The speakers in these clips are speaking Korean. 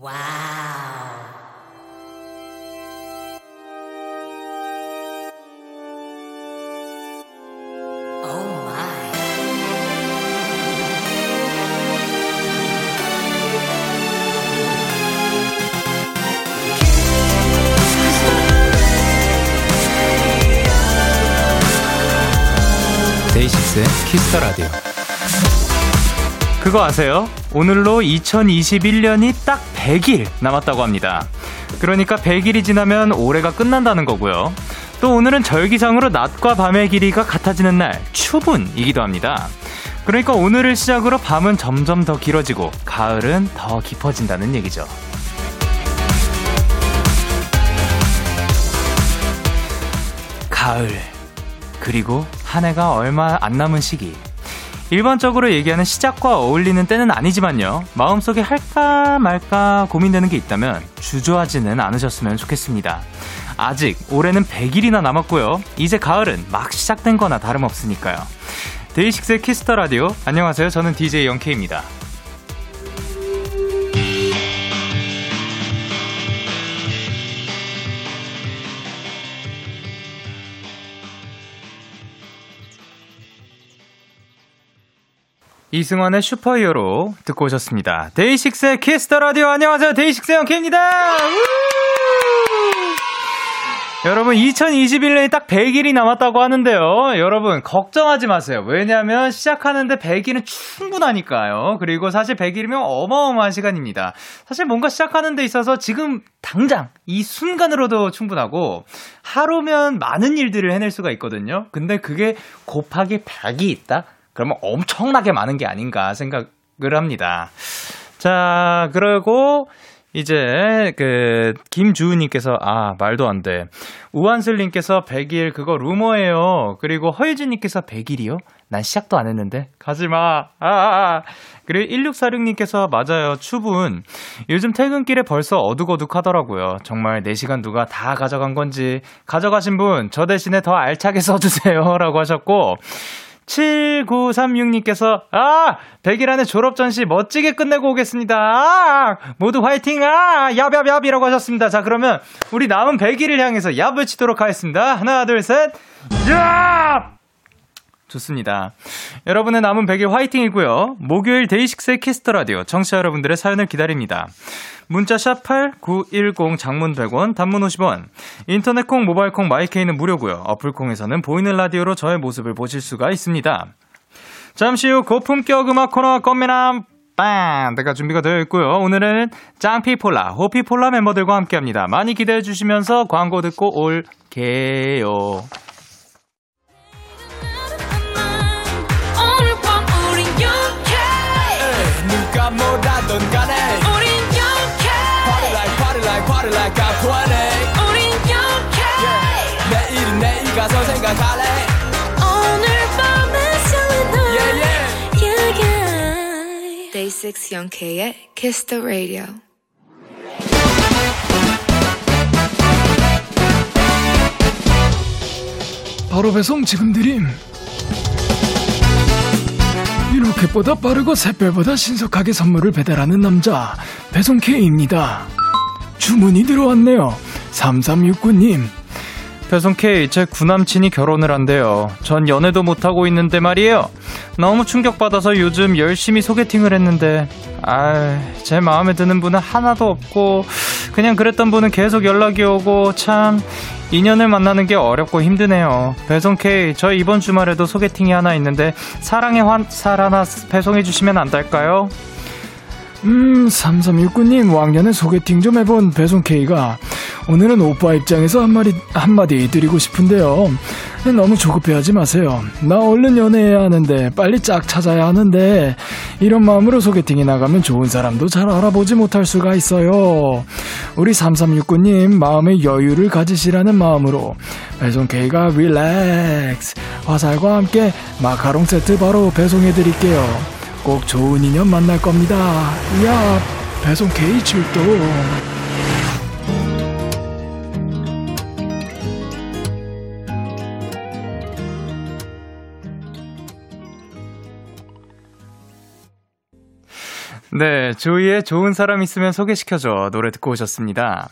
와우. 오 마이. 데이식스의 키스터라디오. 그거 아세요? 오늘로 2021년이 딱 100일 남았다고 합니다. 그러니까 100일이 지나면 올해가 끝난다는 거고요. 또 오늘은 절기상으로 낮과 밤의 길이가 같아지는 날, 추분이기도 합니다. 그러니까 오늘을 시작으로 밤은 점점 더 길어지고 가을은 더 깊어진다는 얘기죠. 가을, 그리고 한 해가 얼마 안 남은 시기. 일반적으로 얘기하는 시작과 어울리는 때는 아니지만요, 마음속에 할까 말까 고민되는 게 있다면 주저하지는 않으셨으면 좋겠습니다. 아직 올해는 100일이나 남았고요, 이제 가을은 막 시작된 거나 다름없으니까요. 데이식스의 키스터 라디오, 안녕하세요. 저는 DJ 영케입니다. 이승환의 슈퍼히어로 듣고 오셨습니다. 데이식스의 키스 더 라디오, 안녕하세요. 데이식스의 영케입니다. 여러분, 2021년이 딱 100일이 남았다고 하는데요. 여러분 걱정하지 마세요. 왜냐하면 시작하는데 100일은 충분하니까요. 그리고 사실 100일이면 어마어마한 시간입니다. 사실 뭔가 시작하는 데 있어서 지금 당장 이 순간으로도 충분하고 하루면 많은 일들을 해낼 수가 있거든요. 근데 그게 곱하기 100이 있다? 그러면 엄청나게 많은 게 아닌가 생각을 합니다. 자, 그리고 이제 김주우님께서 말도 안 돼. 우한슬님께서 100일 그거 루머예요. 그리고 허유진님께서 100일이요? 난 시작도 안 했는데 가지마. 그리고 1646님께서 맞아요, 추분. 요즘 퇴근길에 벌써 어둑어둑 하더라고요. 정말 4시간 누가 다 가져간 건지. 가져가신 분 저 대신에 더 알차게 써주세요 라고 하셨고, 7936님께서 100일 안에 졸업전시 멋지게 끝내고 오겠습니다. 모두 화이팅. 얍얍얍 이라고 하셨습니다. 자, 그러면 우리 남은 100일을 향해서 얍 외치도록 하겠습니다. 하나, 둘, 셋, 얍! 좋습니다. 여러분의 남은 100일 화이팅이고요. 목요일 데이식스의 키스터라디오, 청취자 여러분들의 사연을 기다립니다. 문자 샵8910, 장문 100원, 단문 50원. 인터넷 콩, 모바일 콩, 마이케이는 무료고요. 어플 콩에서는 보이는 라디오로 저의 모습을 보실 수가 있습니다. 잠시 후 고품격 음악 코너 꽃미남 빵! 내가 준비가 되어 있고요. 오늘은 짱피폴라, 호피폴라 멤버들과 함께합니다. 많이 기대해 주시면서 광고 듣고 올게요. 누가 뭐라던 간에 우린 영케. Party like party like party like I'm 20. 우린 영케. Yeah. 내일은 내일 가서 생각할래. 오늘 밤에 설레는 yeah, yeah. Day6 영케의 Kiss the Radio. 바로 배송 지금 드림. 로켓보다 빠르고 새별보다 신속하게 선물을 배달하는 남자, 배송 K입니다. 주문이 들어왔네요. 3369님. 배송 K, 제 구남친이 결혼을 한대요. 전 연애도 못하고 있는데 말이에요. 너무 충격받아서 요즘 열심히 소개팅을 했는데 제 마음에 드는 분은 하나도 없고 그냥 그랬던 분은 계속 연락이 오고 참 인연을 만나는 게 어렵고 힘드네요. 배송 K, 저 이번 주말에도 소개팅이 하나 있는데 사랑의 화살 하나 배송해 주시면 안 될까요? 3369님, 왕년에 소개팅 좀 해본 배송 K가 오늘은 오빠 입장에서 한마디 드리고 싶은데요. 너무 조급해하지 마세요. 나 얼른 연애해야 하는데, 빨리 짝 찾아야 하는데, 이런 마음으로 소개팅이 나가면 좋은 사람도 잘 알아보지 못할 수가 있어요. 우리 3369님, 마음의 여유를 가지시라는 마음으로 배송 K가 릴렉스 화살과 함께 마카롱 세트 바로 배송해드릴게요. 꼭 좋은 인연 만날 겁니다. 이야, 배송 K 출동. 네, 조이의 좋은 사람 있으면 소개시켜줘 노래 듣고 오셨습니다.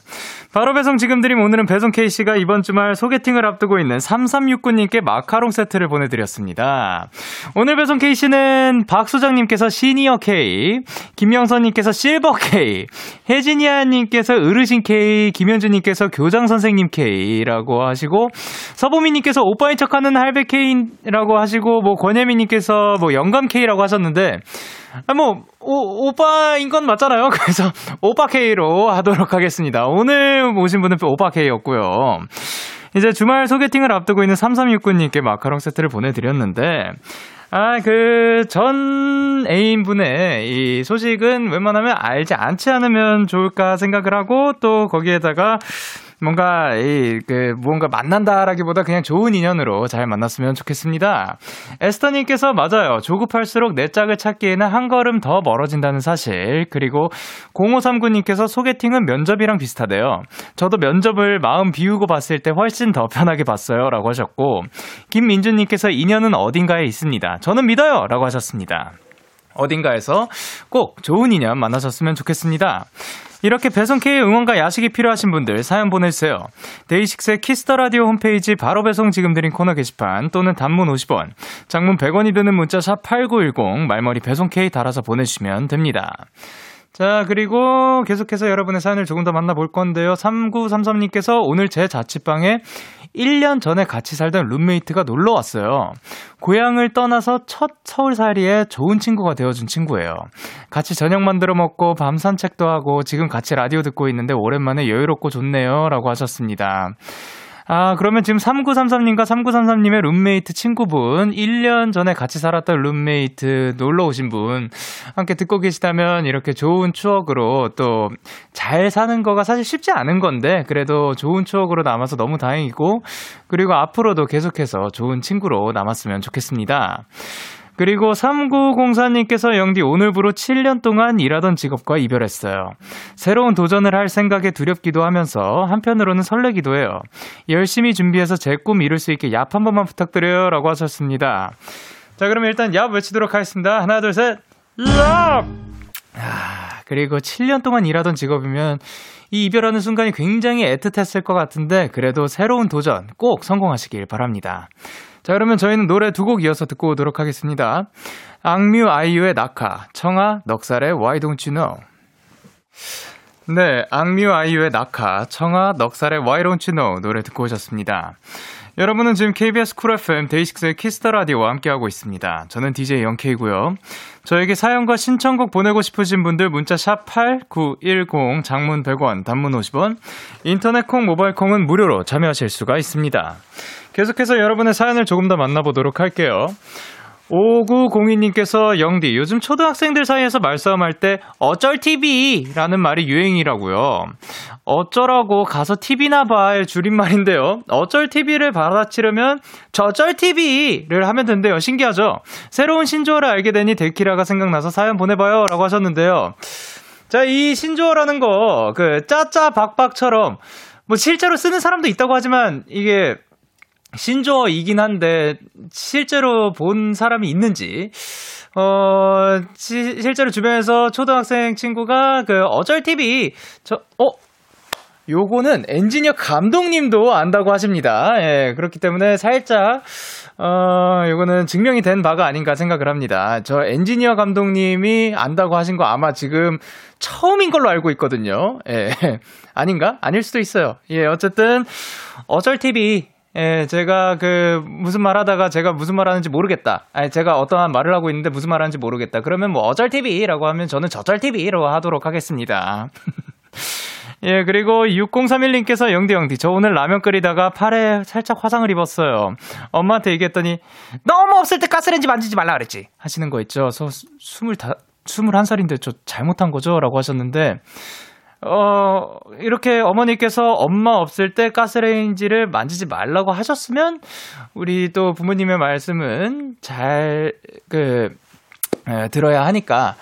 바로 배송 지금 드림. 오늘은 배송 K씨가 이번 주말 소개팅을 앞두고 있는 3369님께 마카롱 세트를 보내드렸습니다. 오늘 배송 K씨는 박소장님께서 시니어 K, 김영선님께서 실버 K, 혜진이아님께서 어르신 K, 김현주님께서 교장선생님 K라고 하시고, 서보미님께서 오빠인 척하는 할배 K라고 하시고, 뭐 권혜미님께서 뭐 영감 K라고 하셨는데, 뭐 오빠인 건 맞잖아요. 그래서 오빠 K로 하도록 하겠습니다. 오늘 오신 분은 오빠 K였고요. 이제 주말 소개팅을 앞두고 있는 3369님께 마카롱 세트를 보내드렸는데, 전 애인분의 이 소식은 웬만하면 알지 않지 않으면 좋을까 생각을 하고, 또 거기에다가 뭔가 뭔가 만난다라기보다 그냥 좋은 인연으로 잘 만났으면 좋겠습니다. 에스터님께서 맞아요. 조급할수록 내 짝을 찾기에는 한 걸음 더 멀어진다는 사실. 그리고 0539님께서 소개팅은 면접이랑 비슷하대요. 저도 면접을 마음 비우고 봤을 때 훨씬 더 편하게 봤어요. 라고 하셨고, 김민주님께서 인연은 어딘가에 있습니다. 저는 믿어요. 라고 하셨습니다. 어딘가에서 꼭 좋은 인연 만나셨으면 좋겠습니다. 이렇게 배송K의 응원과 야식이 필요하신 분들 사연 보내주세요. 데이식스의 키스터라디오 홈페이지 바로 배송 지금 드린 코너 게시판, 또는 단문 50원, 장문 100원이 드는 문자 샵 8910 말머리 배송K 달아서 보내주시면 됩니다. 자, 그리고 계속해서 여러분의 사연을 조금 더 만나볼 건데요. 3933님께서 오늘 제 자취방에 1년 전에 같이 살던 룸메이트가 놀러 왔어요. 고향을 떠나서 첫 서울살이에 좋은 친구가 되어준 친구예요. 같이 저녁 만들어 먹고 밤 산책도 하고 지금 같이 라디오 듣고 있는데 오랜만에 여유롭고 좋네요. 라고 하셨습니다. 그러면 지금 3933님과 3933님의 룸메이트 친구분, 1년 전에 같이 살았던 룸메이트 놀러 오신 분 함께 듣고 계시다면, 이렇게 좋은 추억으로, 또 잘 사는 거가 사실 쉽지 않은 건데 그래도 좋은 추억으로 남아서 너무 다행이고, 그리고 앞으로도 계속해서 좋은 친구로 남았으면 좋겠습니다. 그리고 3904님께서 영디, 오늘부로 7년 동안 일하던 직업과 이별했어요. 새로운 도전을 할 생각에 두렵기도 하면서 한편으로는 설레기도 해요. 열심히 준비해서 제 꿈 이룰 수 있게 얍 한 번만 부탁드려요. 라고 하셨습니다. 자, 그러면 일단 얍 외치도록 하겠습니다. 하나, 둘, 셋. 얍! 그리고 7년 동안 일하던 직업이면 이 이별하는 순간이 굉장히 애틋했을 것 같은데, 그래도 새로운 도전 꼭 성공하시길 바랍니다. 자, 그러면 저희는 노래 두 곡 이어서 듣고 오도록 하겠습니다. 악뮤 아이유의 낙하, 청아 넉살의 Why Don't You Know. 네, 악뮤 아이유의 낙하, 청아 넉살의 Why Don't You Know 노래 듣고 오셨습니다. 여러분은 지금 KBS 쿨 FM 데이식스의 키스터라디오와 함께하고 있습니다. 저는 DJ 영케이고요. 저에게 사연과 신청곡 보내고 싶으신 분들 문자 샵 8910, 장문 100원, 단문 50원, 인터넷 콩, 모바일 콩은 무료로 참여하실 수가 있습니다. 계속해서 여러분의 사연을 조금 더 만나보도록 할게요. 5902님께서 영디, 요즘 초등학생들 사이에서 말싸움할 때 어쩔 TV라는 말이 유행이라고요. 어쩌라고 가서 TV나 봐의 줄임말인데요. 어쩔 TV를 받아치려면 저쩔 TV를 하면 된대요. 신기하죠? 새로운 신조어를 알게 되니 데키라가 생각나서 사연 보내봐요. 라고 하셨는데요. 자, 이 신조어라는 거, 짜짜박박처럼 뭐 실제로 쓰는 사람도 있다고 하지만, 이게 신조어이긴 한데 실제로 본 사람이 있는지, 실제로 주변에서 초등학생 친구가 어쩔 TV 요거는 엔지니어 감독님도 안다고 하십니다. 예, 그렇기 때문에 살짝 요거는 증명이 된 바가 아닌가 생각을 합니다. 저 엔지니어 감독님이 안다고 하신 거 아마 지금 처음인 걸로 알고 있거든요. 예, 아닌가? 아닐 수도 있어요. 예, 어쨌든 어쩔 TV. 예, 제가 제가 무슨 말 하는지 모르겠다. 제가 어떠한 말을 하고 있는데 무슨 말 하는지 모르겠다. 그러면 뭐 어쩔 TV라고 하면 저는 저쩔 TV로 하도록 하겠습니다. 예, 그리고 6031님께서 영디, 저 오늘 라면 끓이다가 팔에 살짝 화상을 입었어요. 엄마한테 얘기했더니 너무 없을 때 가스레인지 만지지 말라 그랬지 하시는 거 있죠. 21살인데 저 잘못한 거죠? 라고 하셨는데, 이렇게 어머니께서 엄마 없을 때 가스레인지를 만지지 말라고 하셨으면, 우리 또 부모님의 말씀은 잘, 들어야 하니까,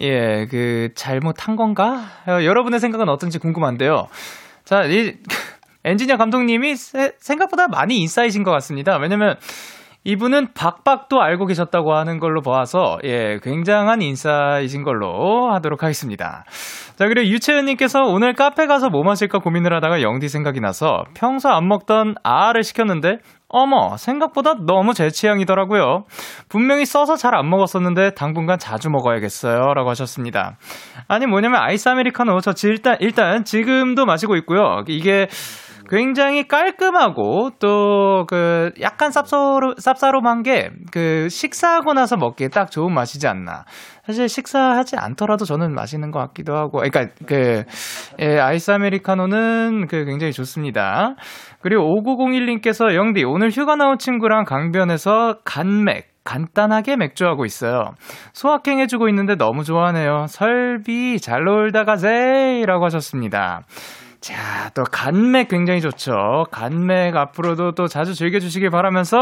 예, 잘못한 건가? 여러분의 생각은 어떤지 궁금한데요. 자, 엔지니어 감독님이 생각보다 많이 인싸이신 것 같습니다. 왜냐면, 이분은 박박도 알고 계셨다고 하는 걸로 봐서 예, 굉장한 인사이신 걸로 하도록 하겠습니다. 자, 그리고 유채연님께서 오늘 카페 가서 뭐 마실까 고민을 하다가 영디 생각이 나서 평소 안 먹던 아아를 시켰는데 어머, 생각보다 너무 제 취향이더라고요. 분명히 써서 잘 안 먹었었는데 당분간 자주 먹어야겠어요. 라고 하셨습니다. 아니 뭐냐면 아이스 아메리카노 저 일단 지금도 마시고 있고요. 이게 굉장히 깔끔하고 또 그 약간 쌉싸름한 게 그 식사하고 나서 먹기에 딱 좋은 맛이지 않나. 사실 식사하지 않더라도 저는 마시는 것 같기도 하고, 그러니까 그 예, 아이스 아메리카노는 그 굉장히 좋습니다. 그리고 5901님께서 영디 오늘 휴가 나온 친구랑 강변에서 간단하게 맥주하고 있어요. 소확행해주고 있는데 너무 좋아하네요. 설비 잘 놀다 가세이라고 하셨습니다. 자, 또 간맥 굉장히 좋죠. 간맥 앞으로도 또 자주 즐겨주시길 바라면서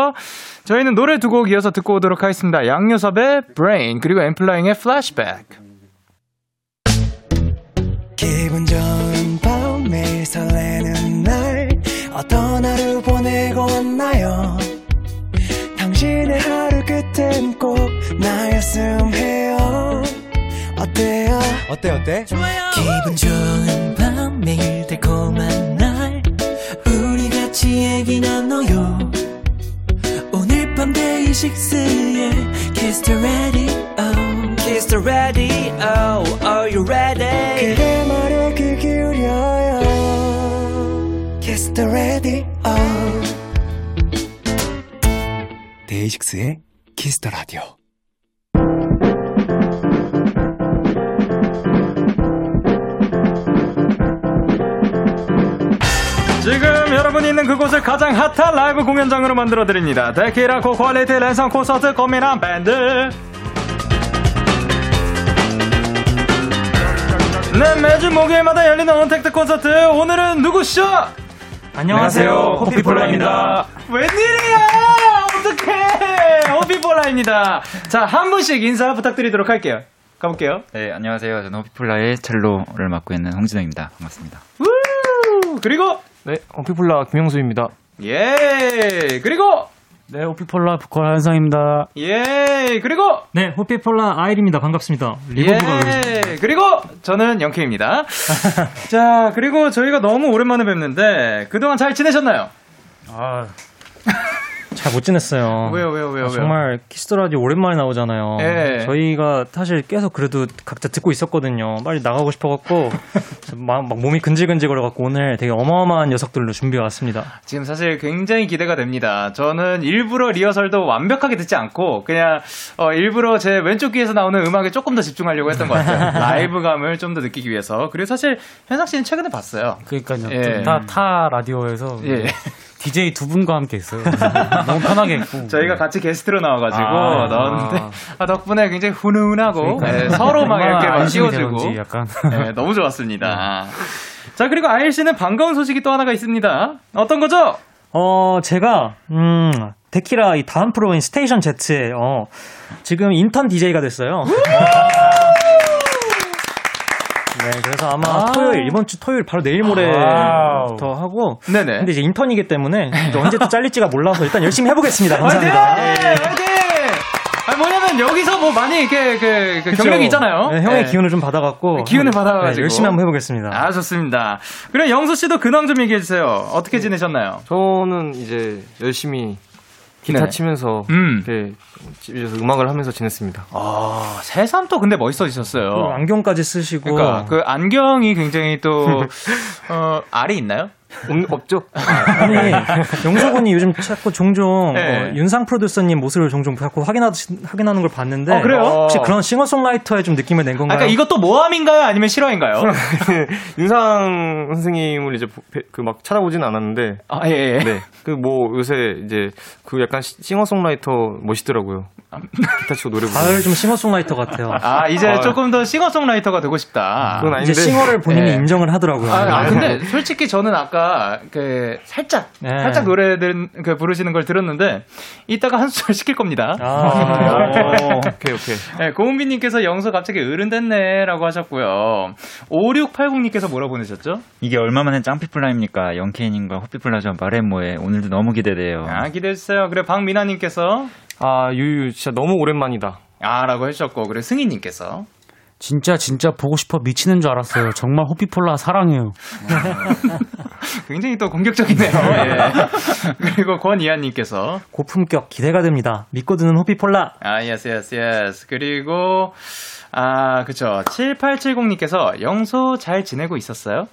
저희는 노래 두 곡 이어서 듣고 오도록 하겠습니다. 양요섭의 Brain 그리고 엠플라잉의 Flashback. 기분 좋은 밤 매일 설레는 날 어떤 하루 보내고 왔나요? 당신의 하루 끝엔 꼭 나였음 해요. 어때요? 어때? 좋아요. 기분 좋은 밤 매일 달콤한 날 우리 같이 얘기 나눠요. 오늘 밤 데이식스의 Kiss the Radio. Kiss the Radio. Are you ready? 그대 말에 귀 기울여요. Kiss the Radio. 데이식스의 Kiss the Radio. 지금 여러분이 있는 그곳을 가장 핫한 라이브 공연장으로 만들어드립니다. 데키라 고퀄리티 랜선 콘서트 고민한 밴드. 네, 매주 목요일마다 열리는 언택트 콘서트. 오늘은 누구쇼? 안녕하세요, 호피폴라입니다. 웬일이야, 어떡해. 호피폴라입니다. 자, 한 분씩 인사 부탁드리도록 할게요. 가볼게요. 네, 안녕하세요. 저는 호피폴라의 첼로를 맡고 있는 홍진영입니다. 반갑습니다. 그리고 네, 호피폴라 김영수입니다. 예. 그리고 네, 호피폴라 보컬 한상입니다. 예. 그리고 네, 호피폴라 아일입니다. 반갑습니다. 리버브가 예. 그리고 저는 영케입니다. 자, 그리고 저희가 너무 오랜만에 뵙는데 그동안 잘 지내셨나요? 아. 잘 못 지냈어요. 왜요? 아, 정말 키스더라디오 오랜만에 나오잖아요. 예. 저희가 사실 계속 그래도 각자 듣고 있었거든요. 빨리 나가고 싶어갖고 막 몸이 근질근질거려갖고 오늘 되게 어마어마한 녀석들로 준비해왔습니다. 지금 사실 굉장히 기대가 됩니다. 저는 일부러 리허설도 완벽하게 듣지 않고 그냥 일부러 제 왼쪽 귀에서 나오는 음악에 조금 더 집중하려고 했던 것 같아요. 라이브감을 좀 더 느끼기 위해서. 그리고 사실 현상 씨는 최근에 봤어요. 그러니까요. 예. 타 라디오에서 예. DJ 두 분과 함께 했어요. 너무 편하게 했고. 저희가 같이 게스트로 나와가지고 나왔는데 덕분에 굉장히 훈훈하고 네, 서로 막 이렇게 막 씌워주고 약간. 네, 너무 좋았습니다. 자, 그리고 아일 씨는 반가운 소식이 또 하나가 있습니다. 어떤 거죠? 제가 데키라 이 다음 프로인 스테이션 Z에 지금 인턴 DJ가 됐어요. 네, 그래서 아마 토요일, 이번 주 토요일, 바로 내일 모레부터 하고. 네네. 근데 이제 인턴이기 때문에 언제 또 잘릴지가 몰라서 일단 열심히 해보겠습니다. 감사합니다. 화이팅! 아, 뭐냐면 여기서 뭐 많이 이렇게 그 경력이 있잖아요. 네, 형의 기운을 좀 받아갖고. 기운을 받아가지고. 네, 열심히 한번 해보겠습니다. 아, 좋습니다. 그럼 영수 씨도 근황 좀 얘기해주세요. 어떻게 지내셨나요? 저는 이제 열심히. 기타 치면서 네, 집에서 음악을 하면서 지냈습니다. 아, 새삼 또 근데 멋있어지셨어요. 그 안경까지 쓰시고. 그러니까 그 안경이 굉장히 또 알이 있나요? 없죠. 아니, 영수군이 요즘 자꾸 종종 네. 윤상 프로듀서님 모습을 종종 자꾸 확인하는 걸 봤는데 그래요? 혹시 그런 싱어송라이터의 좀 느낌을 낸 건가요? 그러니까 이것도 모함인가요? 아니면 실화인가요? 윤상 선생님을 이제 그 막 찾아보진 않았는데 네. 그 뭐 요새 이제 그 약간 싱어송라이터 멋있더라고요. 기타 치고 노래 부르는. 아, 좀 싱어송라이터 같아요. 아, 이제 조금 더 싱어송라이터가 되고 싶다. 그건 아닌데. 이제 싱어를 본인이 네. 인정을 하더라고요. 근데 솔직히 저는 아까 그 살짝 노래들 그 부르시는 걸 들었는데 이따가 한 수절 시킬 겁니다. 오케이. 네, 고은비님께서 영서 갑자기 어른 됐네라고 하셨고요. 5680님께서 뭐라 보내셨죠? 이게 얼마만에 짱피플라입니까? 영케이님과 호피폴라전 마레모에 오늘도 너무 기대돼요. 아, 기대했어요. 그래, 박미나님께서 아, 유유 진짜 너무 오랜만이다. 아, 라고 해주셨고, 그래, 승희님께서 진짜 보고 싶어 미치는 줄 알았어요. 정말 호피폴라 사랑해요. 굉장히 또 공격적이네요. 예. 그리고 권이한님께서 고품격 기대가 됩니다. 믿고 듣는 호피폴라. 아, yes. 그리고 아, 그쵸. 7870님께서 영소 잘 지내고 있었어요?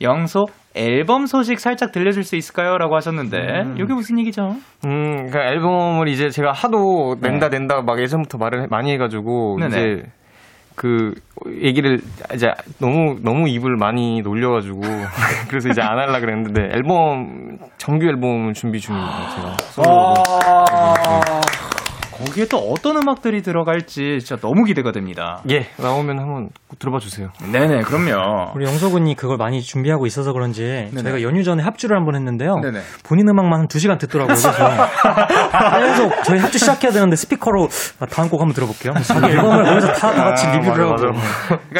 영소 앨범 소식 살짝 들려줄 수 있을까요? 라고 하셨는데 이게 무슨 얘기죠? 그 앨범을 이제 제가 하도 낸다 막 예전부터 말을 많이 해가지고 네네. 이제 그 얘기를 이제 너무 입을 많이 놀려가지고 그래서 이제 안 하려 그랬는데 앨범 정규 앨범을 준비 중입니다. 제가 솔로로. 거기에 또 어떤 음악들이 들어갈지 진짜 너무 기대가 됩니다. 예, 나오면 한번 들어봐 주세요. 네네, 그럼요. 우리 영석군이 그걸 많이 준비하고 있어서 그런지 네네. 저희가 연휴 전에 합주를 한번 했는데요. 네네. 본인 음악만 한 2시간 듣더라고요. 계속 저희 합주 시작해야 되는데 스피커로 다음 곡 한번 들어볼게요. 자기 앨범을 거기서 다 같이 리뷰를 하고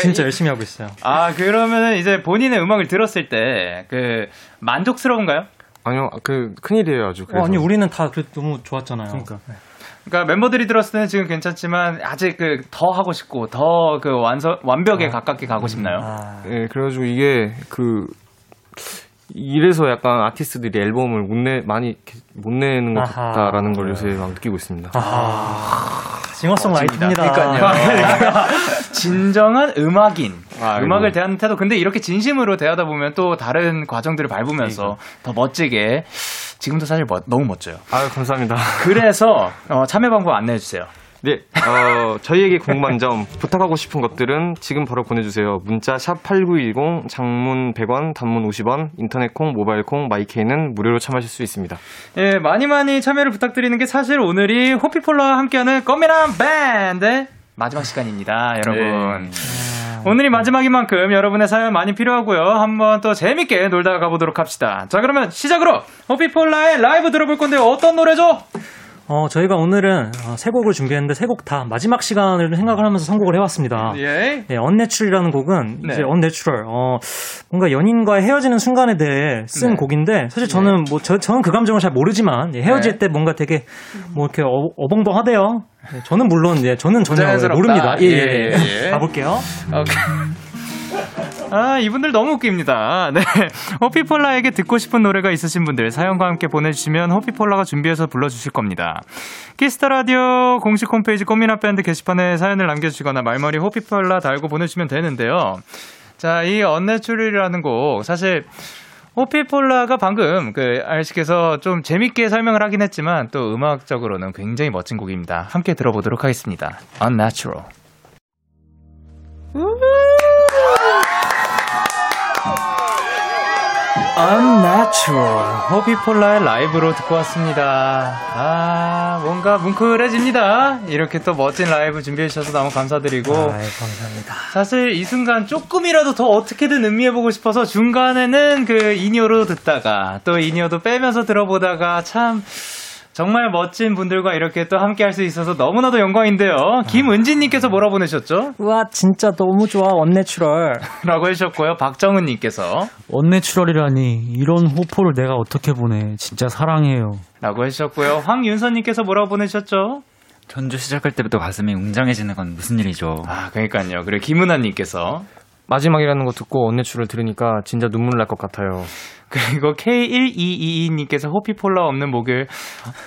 진짜 열심히 하고 있어요. 아, 그러면 이제 본인의 음악을 들었을 때 그 만족스러운가요? 아니요, 그 큰일이에요 아주. 아니, 우리는 다 그래도 너무 좋았잖아요. 그러니까. 그러니까 멤버들이 들었을 때는 지금 괜찮지만 아직 그 더 하고 싶고 더 그 완벽에 가깝게 가고 싶나요? 예, 그래가지고 이게 그 이래서 약간 아티스트들이 앨범을 많이 못 내는 것 같다라는 걸 요새 막 느끼고 있습니다. 싱어송라이터입니다. 그러니까요. 진정한 음악인. 음악을 대하는 태도. 근데 이렇게 진심으로 대하다 보면 또 다른 과정들을 밟으면서 더 멋지게. 지금도 사실 너무 멋져요. 아유, 감사합니다. 그래서 참여 방법 안내해 주세요. 네, 저희에게 궁금한 점, 부탁하고 싶은 것들은 지금 바로 보내주세요. 문자 샵 8910, 장문 100원, 단문 50원, 인터넷 콩, 모바일 콩, 마이케이는 무료로 참여하실 수 있습니다. 예, 많이 참여를 부탁드리는 게 사실 오늘이 호피폴라와 함께하는 꼬미랑 밴드의 마지막 시간입니다, 여러분. 오늘이 마지막인 만큼 여러분의 사연 많이 필요하고요. 한번 또 재밌게 놀다 가보도록 합시다. 자, 그러면 시작으로 호피폴라의 라이브 들어볼 건데 어떤 노래죠? 저희가 오늘은 세 곡을 준비했는데 세 곡 다 마지막 시간을 생각을 하면서 선곡을 해왔습니다. 예. 네, Unnatural이라는 곡은 네. 이제 Unnatural. 뭔가 연인과의 헤어지는 순간에 대해 쓴 네. 곡인데 사실 저는 네. 저는 그 감정을 잘 모르지만 헤어질 네. 때 뭔가 되게 뭐 이렇게 어벙벙하대요. 네, 저는 물론 저는 전혀 자연스럽다. 모릅니다. 예. 가볼게요. 오케이. 아, 이분들 너무 웃깁니다. 네, 호피폴라에게 듣고 싶은 노래가 있으신 분들 사연과 함께 보내주시면 호피폴라가 준비해서 불러주실 겁니다. 키스터라디오 공식 홈페이지 꽃미남밴드 게시판에 사연을 남겨주시거나 말머리 호피폴라 달고 보내주시면 되는데요. 자, 이 Unnatural이라는 곡 사실 호피폴라가 방금 그 RC께서 좀 재밌게 설명을 하긴 했지만 또 음악적으로는 굉장히 멋진 곡입니다. 함께 들어보도록 하겠습니다. Unnatural. Unnatural. 호피폴라의 라이브로 듣고 왔습니다. 아, 뭔가 뭉클해집니다. 이렇게 또 멋진 라이브 준비해 주셔서 너무 감사드리고. 아이, 감사합니다. 사실 이 순간 조금이라도 더 어떻게든 음미해보고 싶어서 중간에는 그 인이어로 듣다가 또 인이어도 빼면서 들어보다가 참 정말 멋진 분들과 이렇게 또 함께 할 수 있어서 너무나도 영광인데요. 김은진님께서 뭐라 보내셨죠? 우와, 진짜 너무 좋아, 언내추럴. 라고 해주셨고요. 박정은님께서 언내추럴이라니, 이런 호포를 내가 어떻게 보내. 진짜 사랑해요. 라고 해주셨고요. 황윤선님께서 뭐라 보내셨죠? 전주 시작할 때부터 가슴이 웅장해지는 건 무슨 일이죠? 아, 그러니까요. 그리고 김은아님께서 마지막이라는 거 듣고 언내추럴 들으니까 진짜 눈물 날 것 같아요. 그리고 K1222님께서 호피폴라 없는 목요일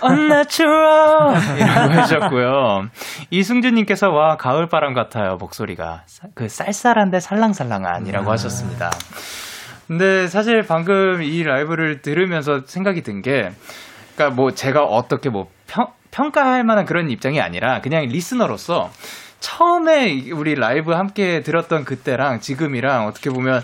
Unnatural 이라고 해주셨고요. 이승준님께서 와, 가을바람 같아요 목소리가 그 쌀쌀한데 살랑살랑한 이라고 하셨습니다. 근데 사실 방금 이 라이브를 들으면서 생각이 든 게 그러니까 뭐 제가 어떻게 뭐 평가할 만한 그런 입장이 아니라 그냥 리스너로서 처음에 우리 라이브 함께 들었던 그때랑 지금이랑 어떻게 보면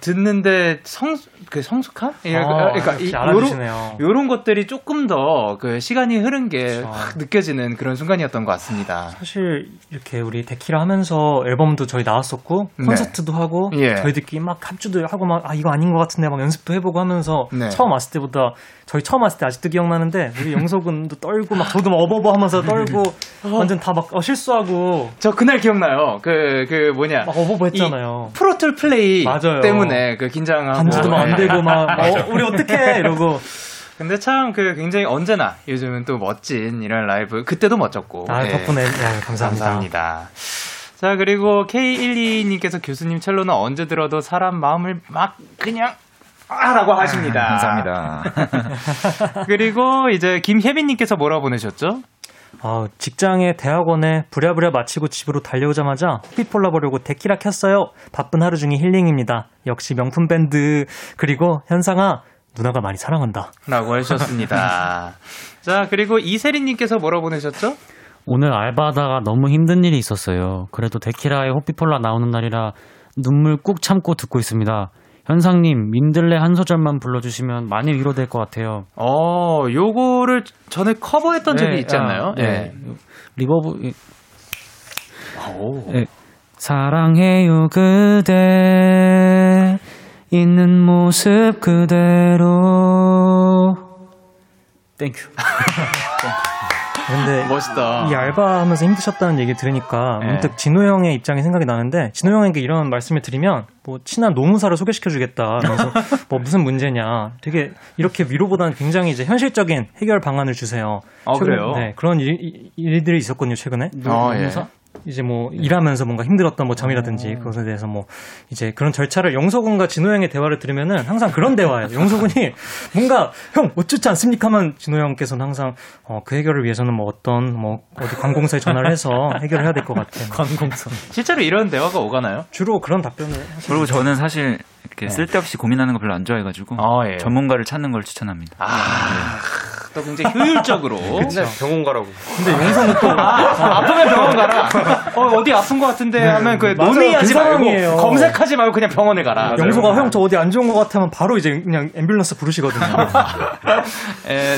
듣는데 성숙함? 그러니까 알아주시네요. 요런 것들이 조금 더 그 시간이 흐른 게 확 느껴지는 그런 순간이었던 것 같습니다. 사실 이렇게 우리 데키라 하면서 앨범도 저희 나왔었고 콘서트도 네. 하고 예. 저희들끼리 막 합주도 하고 막 아 이거 아닌 것 같은데 막 연습도 해보고 하면서 네. 처음 왔을 때보다 저희 처음 왔을 때 아직도 기억나는데 우리 영석은도 떨고 막 저도 막 어버버하면서 떨고 완전 다 막 실수하고 저 그날 기억나요. 그 뭐냐 막 어버버했잖아요. 프로툴 플레이 맞아요. 때문에 그 긴장하고 반주도 막 안 되고 막 우리 어떡해 이러고. 근데 참 그 굉장히 언제나 요즘은 또 멋진 이런 라이브 그때도 멋졌고. 아 덕분에 네. 네, 감사합니다. 감사합니다. 자 그리고 K12님께서 교수님 첼로는 언제 들어도 사람 마음을 막 그냥 라고 하십니다. 감사합니다. 그리고 이제 김혜빈님께서 뭐라 보내셨죠? 직장에 대학원에 부랴부랴 마치고 집으로 달려오자마자 호피폴라 보려고 데키라 켰어요. 바쁜 하루 중에 힐링입니다. 역시 명품 밴드. 그리고 현상아 누나가 많이 사랑한다. 라고 하셨습니다. 자 그리고 이세린님께서 뭐라 보내셨죠? 오늘 알바하다가 너무 힘든 일이 있었어요. 그래도 데키라에 호피폴라 나오는 날이라 눈물 꾹 참고 듣고 있습니다. 현상님, 민들레 한 소절만 불러주시면 많이 위로될 것 같아요. 요거를 전에 커버했던 적이 있지 않나요? 네. 리버브. 네. 사랑해요, 그대. 있는 모습 그대로. 땡큐. 근데 멋있다. 이 알바하면서 힘드셨다는 얘기 들으니까 문득 진호 형의 입장이 생각이 나는데 진호 형에게 이런 말씀을 드리면 뭐 친한 노무사를 소개시켜주겠다. 그래서 뭐 무슨 문제냐. 되게 이렇게 위로보다는 굉장히 이제 현실적인 해결 방안을 주세요. 그래요? 네, 그런 일들이 있었거든요 최근에. 노무사? 이제 뭐 일하면서 뭔가 힘들었던 뭐 점이라든지 그것에 대해서 뭐 이제 그런 절차를 영석훈과 진호 형의 대화를 들으면은 항상 그런 대화예요. 영석훈이 뭔가 형 어쩌지 않습니까? 하면 진호 형께서는 항상 그 해결을 위해서는 뭐 어떤 뭐 어디 관공서에 전화를 해서 해결을 해야 될 것 같아요. 관공서. 실제로 이런 대화가 오가나요? 주로 그런 답변을. 그리고 저는 사실 이렇게 쓸데없이 고민하는 거 별로 안 좋아해가지고 전문가를 찾는 걸 추천합니다. 또 굉장히 효율적으로. 그치, 병원 가라고. 근데 영상은 또 아프면 병원 가라. 어디 아픈 것 같은데 하면 그 논의하지 말고 검색하지 말고 그냥 병원에 가라. 영소가 형 저 어디 안 좋은 것 같으면 바로 이제 그냥 앰뷸런스 부르시거든요.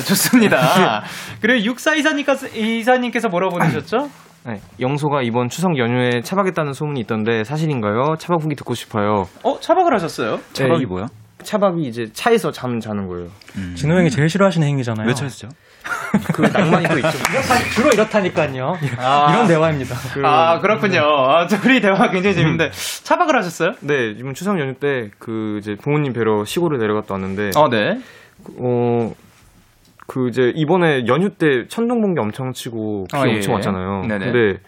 좋습니다. 그리고 육사 이사님께서 뭐라고 보내셨죠? 네, 영소가 이번 추석 연휴에 차박했다는 소문이 있던데 사실인가요? 차박 후기 듣고 싶어요. 차박을 하셨어요? 차박이 뭐야? 차박이 이제 차에서 자는 거예요. 진호 형이 제일 싫어하시는 행위잖아요. 왜 차였죠? 그 낭만이 또 있죠. 주로 이렇다니까요. 이런 대화입니다. 그렇군요. 둘이 대화 굉장히 재밌는데 차박을 하셨어요? 네, 이번 추석 연휴 때 그 이제 부모님 뵈러 시골에 내려갔다 왔는데. 네. 그 이제 이번에 연휴 때 천둥 번개 엄청 치고 비 엄청 왔잖아요. 네네. 근데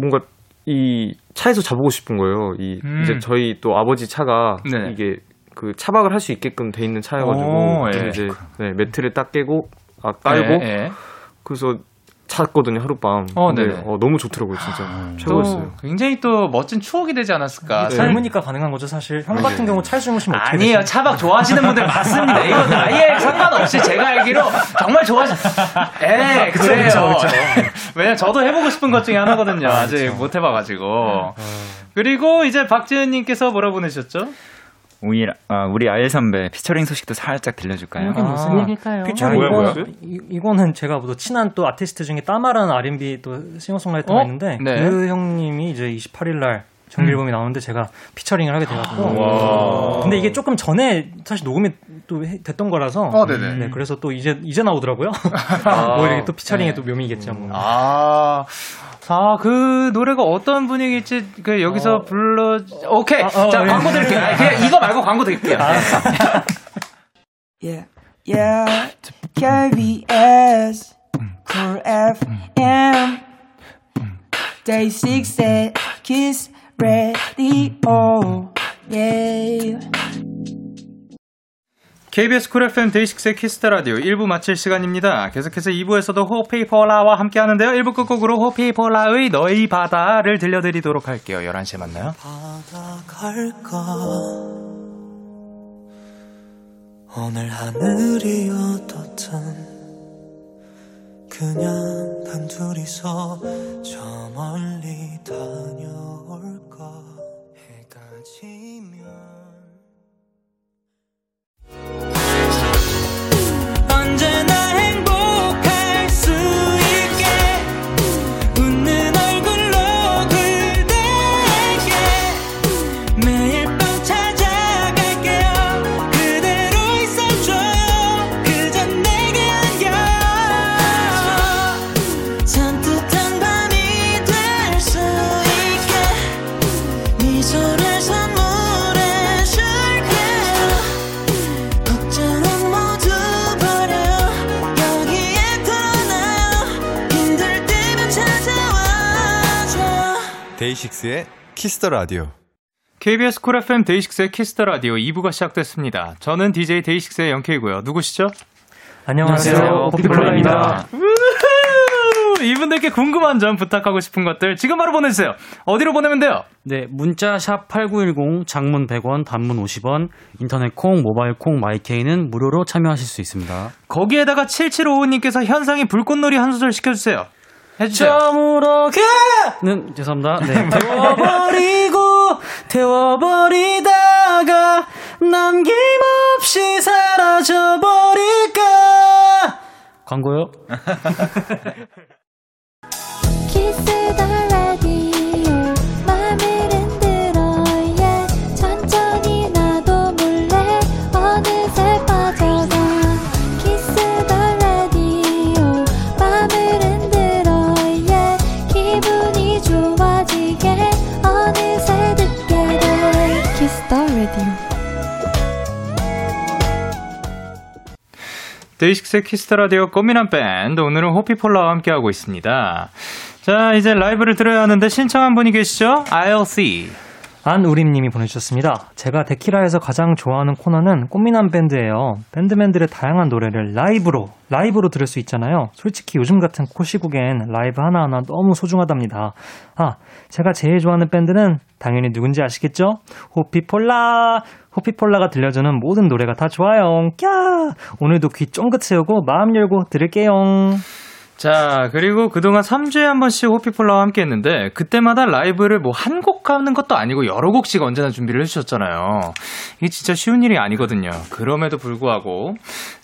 뭔가 이 차에서 자보고 싶은 거예요. 이제 저희 또 아버지 차가 이게 그 차박을 할 수 있게끔 돼 있는 차여가지고 이제 매트를 딱 깨고 깔고 그래서 잤거든요 하룻밤. 근데 너무 좋더라고요 진짜. 최고였어요. 굉장히 또 멋진 추억이 되지 않았을까. 젊으니까 가능한 거죠 사실. 형 같은 경우 차에 주무신 못 아니에요. 차박 좋아하시는 분들 맞습니다. 이건 아예 상관없이 제가 알기로 정말 그래요. 왜냐면 저도 해보고 싶은 것 중에 하나거든요. 아직 못 해봐가지고. 그리고 이제 박지은님께서 뭐라 보내셨죠? 우리 아일 선배 피처링 소식도 살짝 들려줄까요? 이게 무슨 얘기일까요? 피처링 이거는 제가 또 친한 또 아티스트 중에 따마라는 R&B 또 싱어송라이터가 있는데 그 형님이 이제 28일날 정규 앨범이 나오는데 제가 피처링을 하게 돼가지고. 근데 이게 조금 전에 사실 녹음이 또 됐던 거라서. 네, 그래서 또 이제 나오더라고요. 뭐 이렇게 또 피처링의 또 묘미겠죠. 뭐. 그 노래가 어떤 분위기일지 그 여기서 오케이. 자, 광고 드릴게요. 그냥 이거 말고 광고 드릴게요. KBS 쿨 FM Day6의 Kiss Radio. KBS 쿨 FM 데이식스의 키스터라디오 1부 마칠 시간입니다. 계속해서 2부에서도 호피폴라와 함께하는데요. 1부 끝곡으로 호피폴라의 너의 바다를 들려드리도록 할게요. 11시에 만나요. 바다 갈까 오늘 하늘이 어떻든 그냥 단둘이서 저 멀리 다녀올까 해가 지면 데이식스의 키스터라디오. KBS 쿨 FM 데이식스의 키스터라디오 2부가 시작됐습니다. 저는 DJ 데이식스의 영케이고요. 누구시죠? 안녕하세요. 호피폴라입니다. 이분들께 궁금한 점, 부탁하고 싶은 것들 지금 바로 보내주세요. 어디로 보내면 돼요? 네, 문자 샵 8910, 장문 100원, 단문 50원, 인터넷 콩, 모바일 콩, 마이케이는 무료로 참여하실 수 있습니다. 거기에다가 7755님께서 현상이 불꽃놀이 한 소절 시켜주세요. 해주세요. 저무로게는 죄송합니다. 네. 태워버리고 태워버리다가 남김없이 사라져버릴까. 광고요. Kiss the radio, 맘을 흔들어, yeah. 천천히 나도 몰래 어느새 빠져가. Kiss the radio, 맘을 흔들어, yeah. 기분이 좋아지게 어느새 듣게 돼. Kiss the radio. 데이식스의 키스터라디오 꽃미남 밴드, 오늘은 호피폴라와 함께하고 있습니다. 자, 이제 라이브를 들어야 하는데 신청한 분이 계시죠? ILC 안우림님이 보내주셨습니다. 제가 데키라에서 가장 좋아하는 코너는 꽃미남 밴드예요. 밴드맨들의 다양한 노래를 라이브로 들을 수 있잖아요. 솔직히 요즘 같은 코시국엔 라이브 하나하나 너무 소중하답니다. 아, 제가 제일 좋아하는 밴드는 당연히 누군지 아시겠죠? 호피폴라. 호피폴라가 들려주는 모든 노래가 다 좋아요. 꺄! 오늘도 귀 쫑긋 세우고 마음 열고 들을게요. 자, 그리고 그동안 3주에 한 번씩 호피폴라와 함께 했는데, 그때마다 라이브를 뭐 한 곡 하는 것도 아니고 여러 곡씩 언제나 준비를 해주셨잖아요. 이게 진짜 쉬운 일이 아니거든요. 그럼에도 불구하고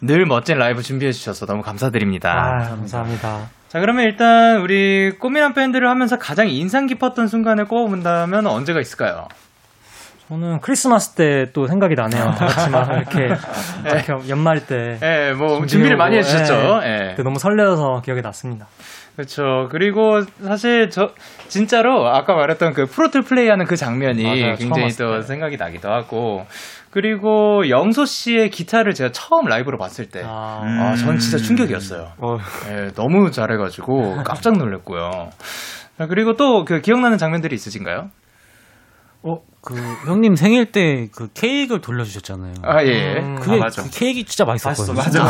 늘 멋진 라이브 준비해주셔서 너무 감사드립니다. 아, 감사합니다. 자, 그러면 일단 우리 꼬미남 밴드를 하면서 가장 인상 깊었던 순간을 꼽아본다면 언제가 있을까요? 저는 크리스마스 때 또 생각이 나네요. 그렇지만 이렇게 연말 때 예, 뭐 준비를 많이 해주셨죠. 예. 너무 설레어서 기억에 났습니다. 그렇죠. 그리고 사실 저 진짜로 아까 말했던 그 프로툴 플레이하는 그 장면이 맞아요, 굉장히 또 생각이 나기도 하고, 그리고 영소 씨의 기타를 제가 처음 라이브로 봤을 때 전 진짜 충격이었어요. 예, 너무 잘해가지고 깜짝 놀랐고요. 그리고 또 그 기억나는 장면들이 있으신가요? 그 형님 생일 때 그 케이크를 돌려주셨잖아요. 아, 예. 그게, 아, 맞아. 그 케이크 진짜 맛있었거든요. 맞아.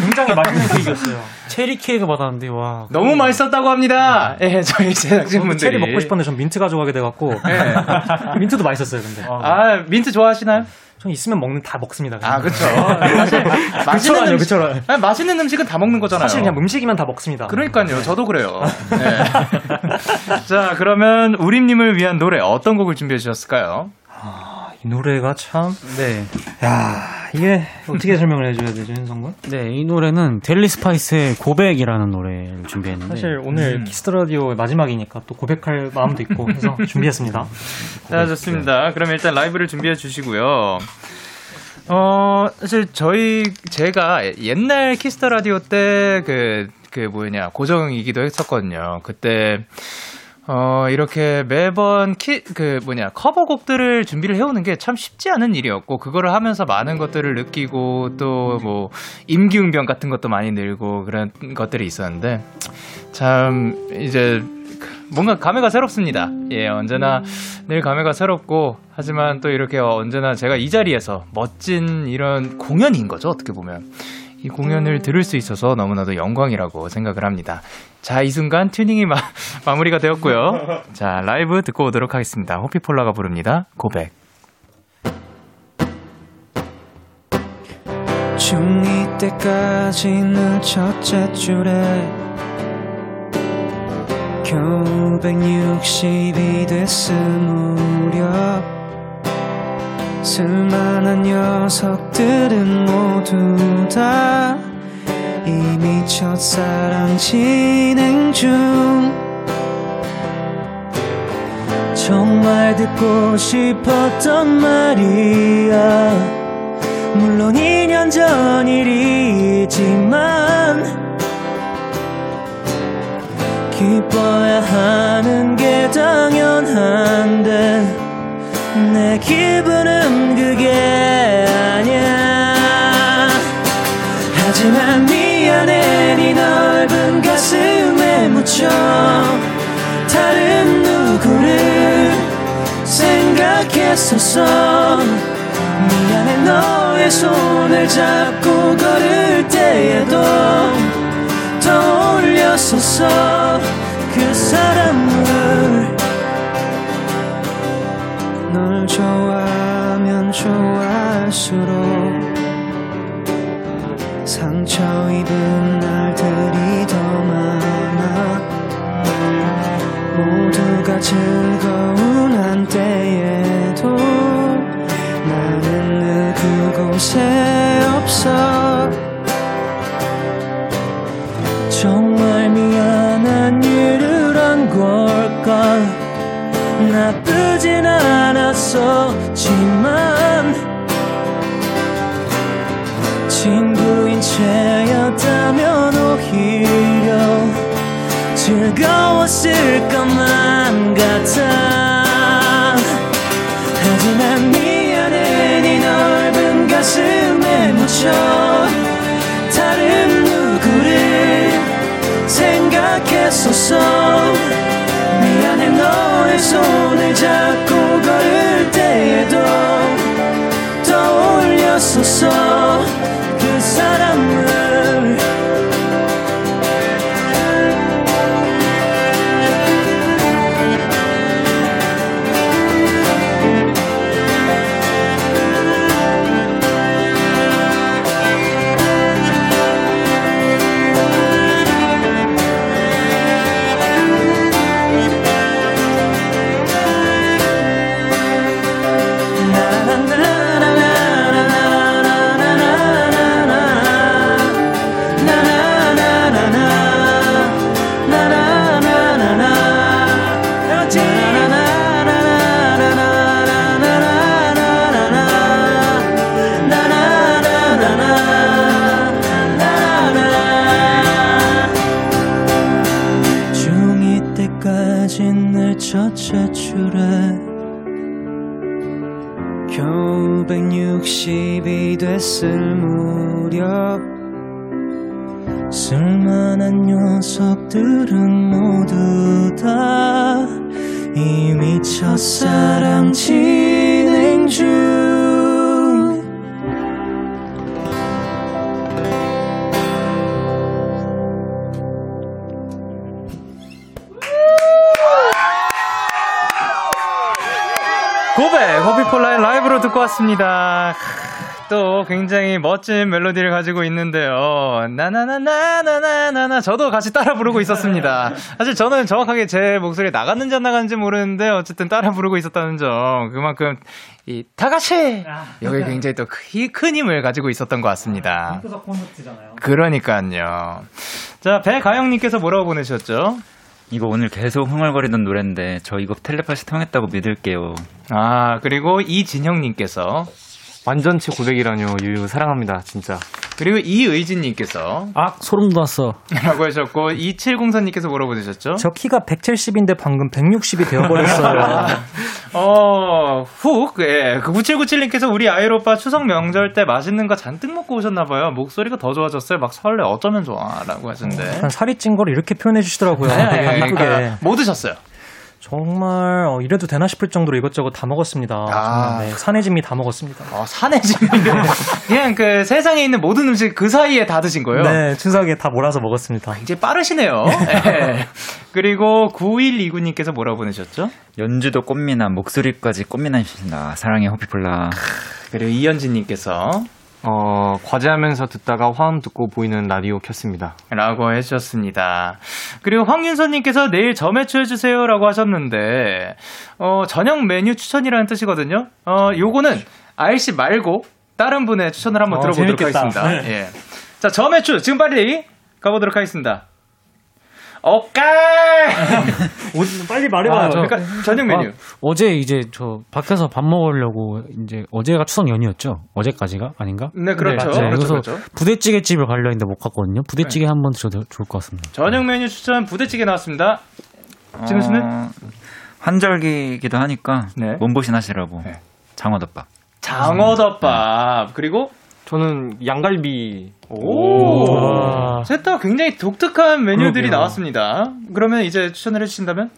굉장히 맛있는 케이크였어요. 체리 케이크 받았는데 와. 너무 맛있었다고 합니다. 예, 네, 저희 제작진분들이. 체리 먹고 싶었는데 전 민트 가져가게 돼갖고. 예. 민트도 맛있었어요, 근데. 아, 민트 좋아하시나요? 전 있으면 먹는 다 먹습니다. 그냥. 아, 그렇죠. 사실 맛있는 음식, 그쵸. 아니, 맛있는 음식은 다 먹는 거잖아요. 사실 그냥 음식이면 다 먹습니다. 그러니까요. 저도 그래요. 네. 자, 그러면 우림님을 위한 노래 어떤 곡을 준비해 주셨을까요? 아, 이 노래가 참. 네. 야, 이게 어떻게 설명을 해줘야 되죠, 현성군? 네, 이 노래는 델리 스파이스의 고백이라는 노래를 준비했는데. 사실 오늘 키스터 라디오의 마지막이니까 또 고백할 마음도 있고 해서 준비했습니다. 자, 좋습니다. 그럼 일단 라이브를 준비해 주시고요. 사실 제가 옛날 키스터 라디오 때 고정이기도 했었거든요. 그때. 이렇게 매번 커버곡들을 준비를 해오는 게 참 쉽지 않은 일이었고, 그거를 하면서 많은 것들을 느끼고, 또 뭐, 임기응변 같은 것도 많이 늘고, 그런 것들이 있었는데, 참, 이제, 뭔가 감회가 새롭습니다. 예, 언제나 늘 감회가 새롭고, 하지만 또 이렇게 언제나 제가 이 자리에서 멋진 이런 공연인 거죠, 어떻게 보면. 이 공연을 들을 수 있어서 너무나도 영광이라고 생각을 합니다. 자, 이 순간 튜닝이 마무리가 되었고요. 자, 라이브 듣고 오도록 하겠습니다. 호피폴라가 부릅니다. 고백. 중2 때까지는 첫째 줄에 겨우 160이 됐음 무렵 쓸만한 녀석들은 모두 다 이미 첫사랑 진행 중. 정말 듣고 싶었던 말이야. 물론 2년 전 일이지만 기뻐야 하는 게 당연한데 내 기분은 그게 아니야. 하지만 미안해 네 넓은 가슴에 묻혀 다른 누구 얼굴을 생각했었어. 미안해 너의 손을 잡고 걸을 때에도 떠올렸었어 그 사람을. 널 좋아하면 좋아할수록 상처 입은 날들이 더 많아. 모두가 즐거운 한때에도 나는 그곳에 없어. 정말 미안한 일을 한 걸까. 나쁘진 않았었지만 친구인 채였다면 오히려 즐거웠을 것만 같아. 하지만 미안해 네 넓은 가슴에 묻혀 다른 누구를 생각했었어. 미안해 너의 손을 잡고 걸을 때에도 떠올렸었어 사람을. 겨우 160이 됐을 무렵 쓸만한 녀석들은 모두 다 이미 첫사랑 진행 중. 호피폴라의 라이브로 듣고 왔습니다. 또 굉장히 멋진 멜로디를 가지고 있는데요. 나나나나나나나 저도 같이 따라 부르고 있었습니다. 사실 저는 정확하게 제 목소리 나갔는지 안 나갔는지 모르는데 어쨌든 따라 부르고 있었다는 점, 그만큼 이 다같이 여기 굉장히 또 큰 힘을 가지고 있었던 것 같습니다. 콘서트잖아요. 그러니까요. 자, 배가영님께서 뭐라고 보내셨죠? 이거 오늘 계속 흥얼거리던 노래인데 저 이거 텔레파시 통했다고 믿을게요. 아, 그리고 이진형님께서 완전체 고백이라뇨 유유 사랑합니다 진짜. 그리고 이의진님께서 아 소름 돋았어 라고 하셨고, 2704님께서 뭐라고 보내셨죠? 저 키가 170인데 방금 160이 되어버렸어요. 예. 9797님께서 우리 아이로빠 추석 명절 때 맛있는 거 잔뜩 먹고 오셨나봐요. 목소리가 더 좋아졌어요. 막 설레 어쩌면 좋아 라고 하셨는데 살이 찐 걸 이렇게 표현해 주시더라고요. 되게 예쁘게. 뭐 드셨어요? 정말 이래도 되나 싶을 정도로 이것저것 다 먹었습니다. 정말, 네, 산해진미 다 먹었습니다. 산해진미. 그냥 그 세상에 있는 모든 음식 그 사이에 다 드신 거예요? 네, 순삭에 다 몰아서 먹었습니다. 굉장히 빠르시네요. 네. 그리고 9129님께서 뭐라고 보내셨죠? 연주도 꽃미남, 목소리까지 꽃미남이신다. 사랑해 호피폴라. 그리고 이현진님께서 과제하면서 듣다가 화음 듣고 보이는 라디오 켰습니다 라고 해주셨습니다. 그리고 황윤서님께서 내일 저 매추해주세요 라고 하셨는데 저녁 메뉴 추천이라는 뜻이거든요. 요거는 RC 말고 다른 분의 추천을 한번 들어보도록 재밌겠다. 하겠습니다. 네. 예. 자, 저 매추 지금 빨리 가보도록 하겠습니다. 빨리 말해봐요. 그러니까 저녁 메뉴. 어제 이제 저 밖에서 밥 먹으려고 이제 어제가 추석 연휴였죠? 어제까지가 아닌가? 네, 그렇죠. 네, 그래서 부대찌개 집을 가려 했는데 못 갔거든요. 부대찌개 네. 한번 드셔도 좋을 것 같습니다. 저녁 메뉴 추천 부대찌개 나왔습니다. 지민 씨는 한절기기도 하니까 네. 몸보신 하시라고 네. 장어덮밥. 장어덮밥 네. 그리고. 저는 양갈비. 오, 셋 다 굉장히 독특한 메뉴들이 그러게요. 나왔습니다. 그러면 이제 추천을 해주신다면?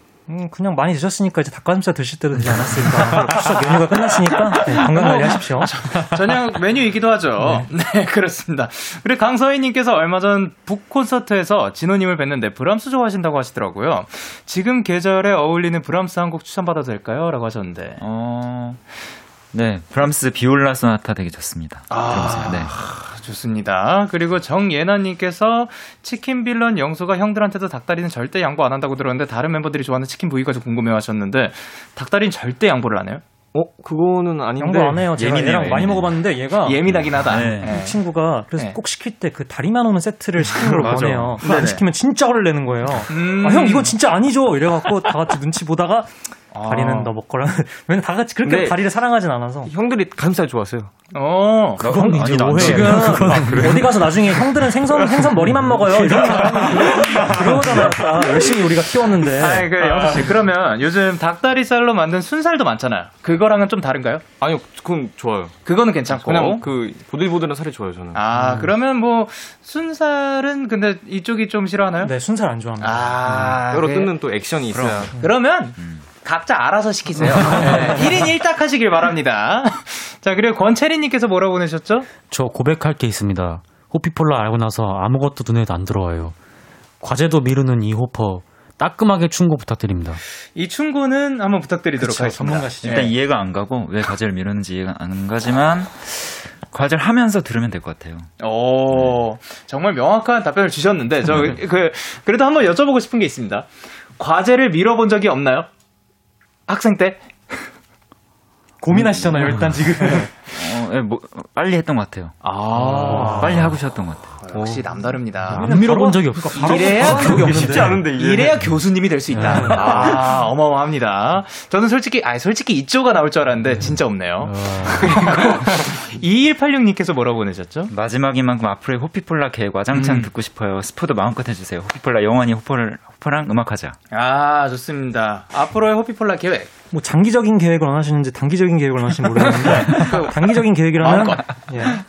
그냥 많이 드셨으니까 이제 닭가슴살 드실 때도 되지 않았을까. 추석 연휴가 끝났으니까 네, 건강 관리하십시오. 저녁 메뉴이기도 하죠. 네. 네, 그렇습니다. 그리고 강서희님께서 얼마 전 북콘서트에서 진호님을 뵀는데 브람스 좋아하신다고 하시더라고요. 지금 계절에 어울리는 브람스 한 곡 추천받아도 될까요? 라고 하셨는데. 네, 브람스 비올라 소나타 되게 좋습니다. 아, 네. 좋습니다. 그리고 정예나님께서 치킨 빌런 영수가 형들한테도 닭다리는 절대 양보 안 한다고 들었는데 다른 멤버들이 좋아하는 치킨 부위가 좀 궁금해하셨는데 닭다리는 절대 양보를 안 해요? 그거는 아닌데 양보 안 해요. 제가 얘랑 많이 먹어봤는데 얘가 예민하긴 하다. 네. 네. 이 친구가 그래서 네. 꼭 시킬 때 그 다리만 오는 세트를 시키는 걸 원해요. 그거 안 시키면 진짜 화를 내는 거예요. 아, 형 이거 진짜 아니죠. 이래갖고 다 같이 눈치 보다가 다리는 너 먹거라. 왜냐면 다 같이 그렇게 다리를 사랑하진 않아서. 형들이 가슴살 좋아했어요. 그건 이제 오해. 지금 어디 가서 나중에 형들은 생선 머리만 먹어요. 그러잖아요. 열심히 우리가 키웠는데. 영수 씨 그러면 요즘 닭다리살로 만든 순살도 많잖아요. 그거랑은 좀 다른가요? 아니요, 그건 좋아요. 그거는 괜찮고. 그냥 그 보들보들한 살이 좋아요 저는. 그러면 뭐 순살은 근데 이쪽이 좀 싫어하나요? 네, 순살 안 좋아합니다. 여러 뜯는 또 액션이 있어요. 그러면. 각자 알아서 시키세요. 네. 1인 1닭 하시길 바랍니다. 자, 그리고 권채린님께서 뭐라고 보내셨죠? 저 고백할 게 있습니다. 호피폴라 알고 나서 아무것도 눈에도 안 들어와요. 과제도 미루는 이 호퍼 따끔하게 충고 부탁드립니다. 이 충고는 한번 부탁드리도록 하겠습니다. 전문가시죠. 일단 이해가 안 가고 왜 과제를 미루는지 이해가 안 가지만 과제를 하면서 들으면 될 것 같아요. 정말 명확한 답변을 주셨는데 저 그래도 한번 여쭤보고 싶은 게 있습니다. 과제를 미뤄본 적이 없나요? 학생 때? 고민하시잖아요, 일단 지금. 빨리 했던 것 같아요. 빨리 하고 싶었던 것 같아요. 역시 남다릅니다. 안 밀어본 적이 없어. 바로 쉽지 않은데. 이래야 교수님이 될 수 있다. 네. 어마어마합니다. 저는 솔직히 이쪽가 나올 줄 알았는데, 진짜 없네요. 그리고 2186님께서 뭐라고 보내셨죠? 마지막인 만큼 앞으로의 호피폴라 계획 와장창 듣고 싶어요. 스포도 마음껏 해주세요. 호피폴라 영원히 호퍼랑 음악하자. 좋습니다. 앞으로의 호피폴라 계획. 뭐 장기적인 계획을 원하시는지 단기적인 계획을 원하시는지 모르겠는데 단기적인 계획이라면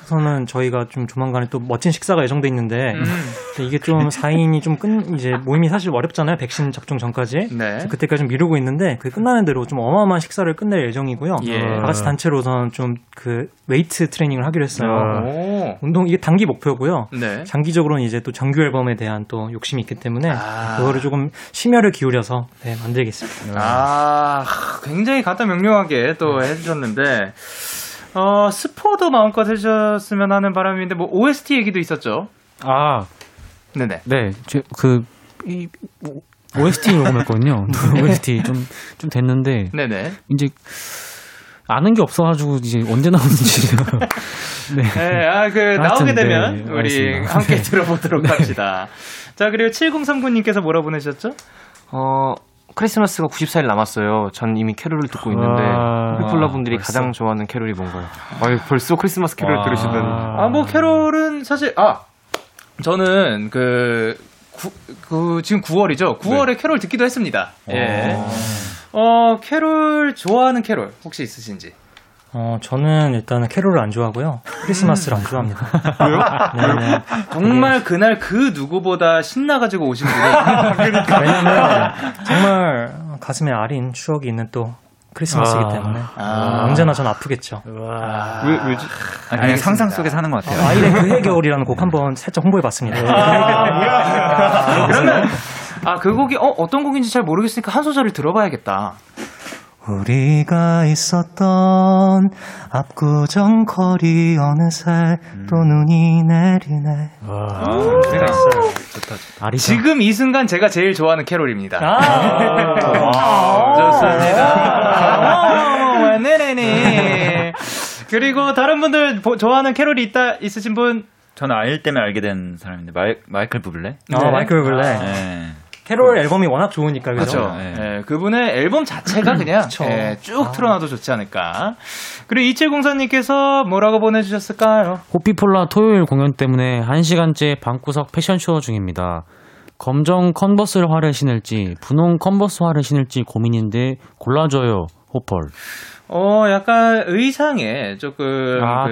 우선은 저희가 좀 조만간에 또 멋진 식사가 예정돼 있는데 이게 좀 4인이 좀 이제 모임이 사실 어렵잖아요. 백신 접종 전까지. 네. 그때까지 좀 미루고 있는데 그게 끝나는 대로 좀 어마어마한 식사를 끝낼 예정이고요. 다 같이 단체로 우선 좀 그 웨이트 트레이닝을 하기로 했어요. 운동 이게 단기 목표고요. 네. 장기적으로는 이제 또 정규 앨범에 대한 또 욕심이 있기 때문에 그거를 조금 심혈을 기울여서 만들겠습니다. 굉장히 간단 명료하게 또 해주셨는데 스포도 마음껏 해주셨으면 하는 바람인데 뭐 OST 얘기도 있었죠? 네네. 네, OST 녹음했거든요. OST 좀 됐는데 네네. 이제 아는 게 없어가지고 이제 언제 나오는지. 나오게 되면 우리 알겠습니다. 함께 들어보도록 합시다. 자 그리고 7039님께서 뭐라 보내셨죠? 크리스마스가 94일 남았어요. 전 이미 캐롤을 듣고 있는데 호피폴라 분들이 가장 좋아하는 캐롤이 뭔가요? 벌써 크리스마스 캐롤 들으시는 뭐 캐롤은 사실 저는 지금 9월이죠. 9월에 네. 캐롤 듣기도 했습니다. 예. 캐롤 좋아하는 캐롤 혹시 있으신지? 저는 일단은 캐롤을 안 좋아하고요. 크리스마스를 안 좋아합니다. 왜요? 네, 정말 그날 그 누구보다 신나가지고 오신 분이. 왜냐면 정말 가슴에 아린 추억이 있는 또 크리스마스이기 때문에 언제나 전 아프겠죠. 왜지? 그냥 상상 속에 사는 것 같아요. 아이의 그해 겨울이라는 곡 한번 살짝 홍보해봤습니다. 그러면 그 곡이 어떤 곡인지 잘 모르겠으니까 한 소절을 들어봐야겠다. 우리가 있었던 압구정 거리 어느새 또 눈이 내리네. 지금 이 순간 제가 제일 좋아하는 캐롤입니다. 좋습니다. 네네네. 그리고 다른 분들 좋아하는 캐롤이 있으신 분? 저는 아일 때문에 알게 된 사람인데 마이클 부블레. 마이클 부블레. 네. 캐롤 앨범이 워낙 좋으니까 그렇죠. 예, 그분의 앨범 자체가 그냥 쭉 틀어놔도 좋지 않을까. 그리고 2704님께서 뭐라고 보내주셨을까요? 호피폴라 토요일 공연 때문에 1시간째 방구석 패션쇼 중입니다. 검정 컨버스화를 신을지 분홍 컨버스화를 신을지 고민인데 골라줘요 호펄. 약간 의상에 조금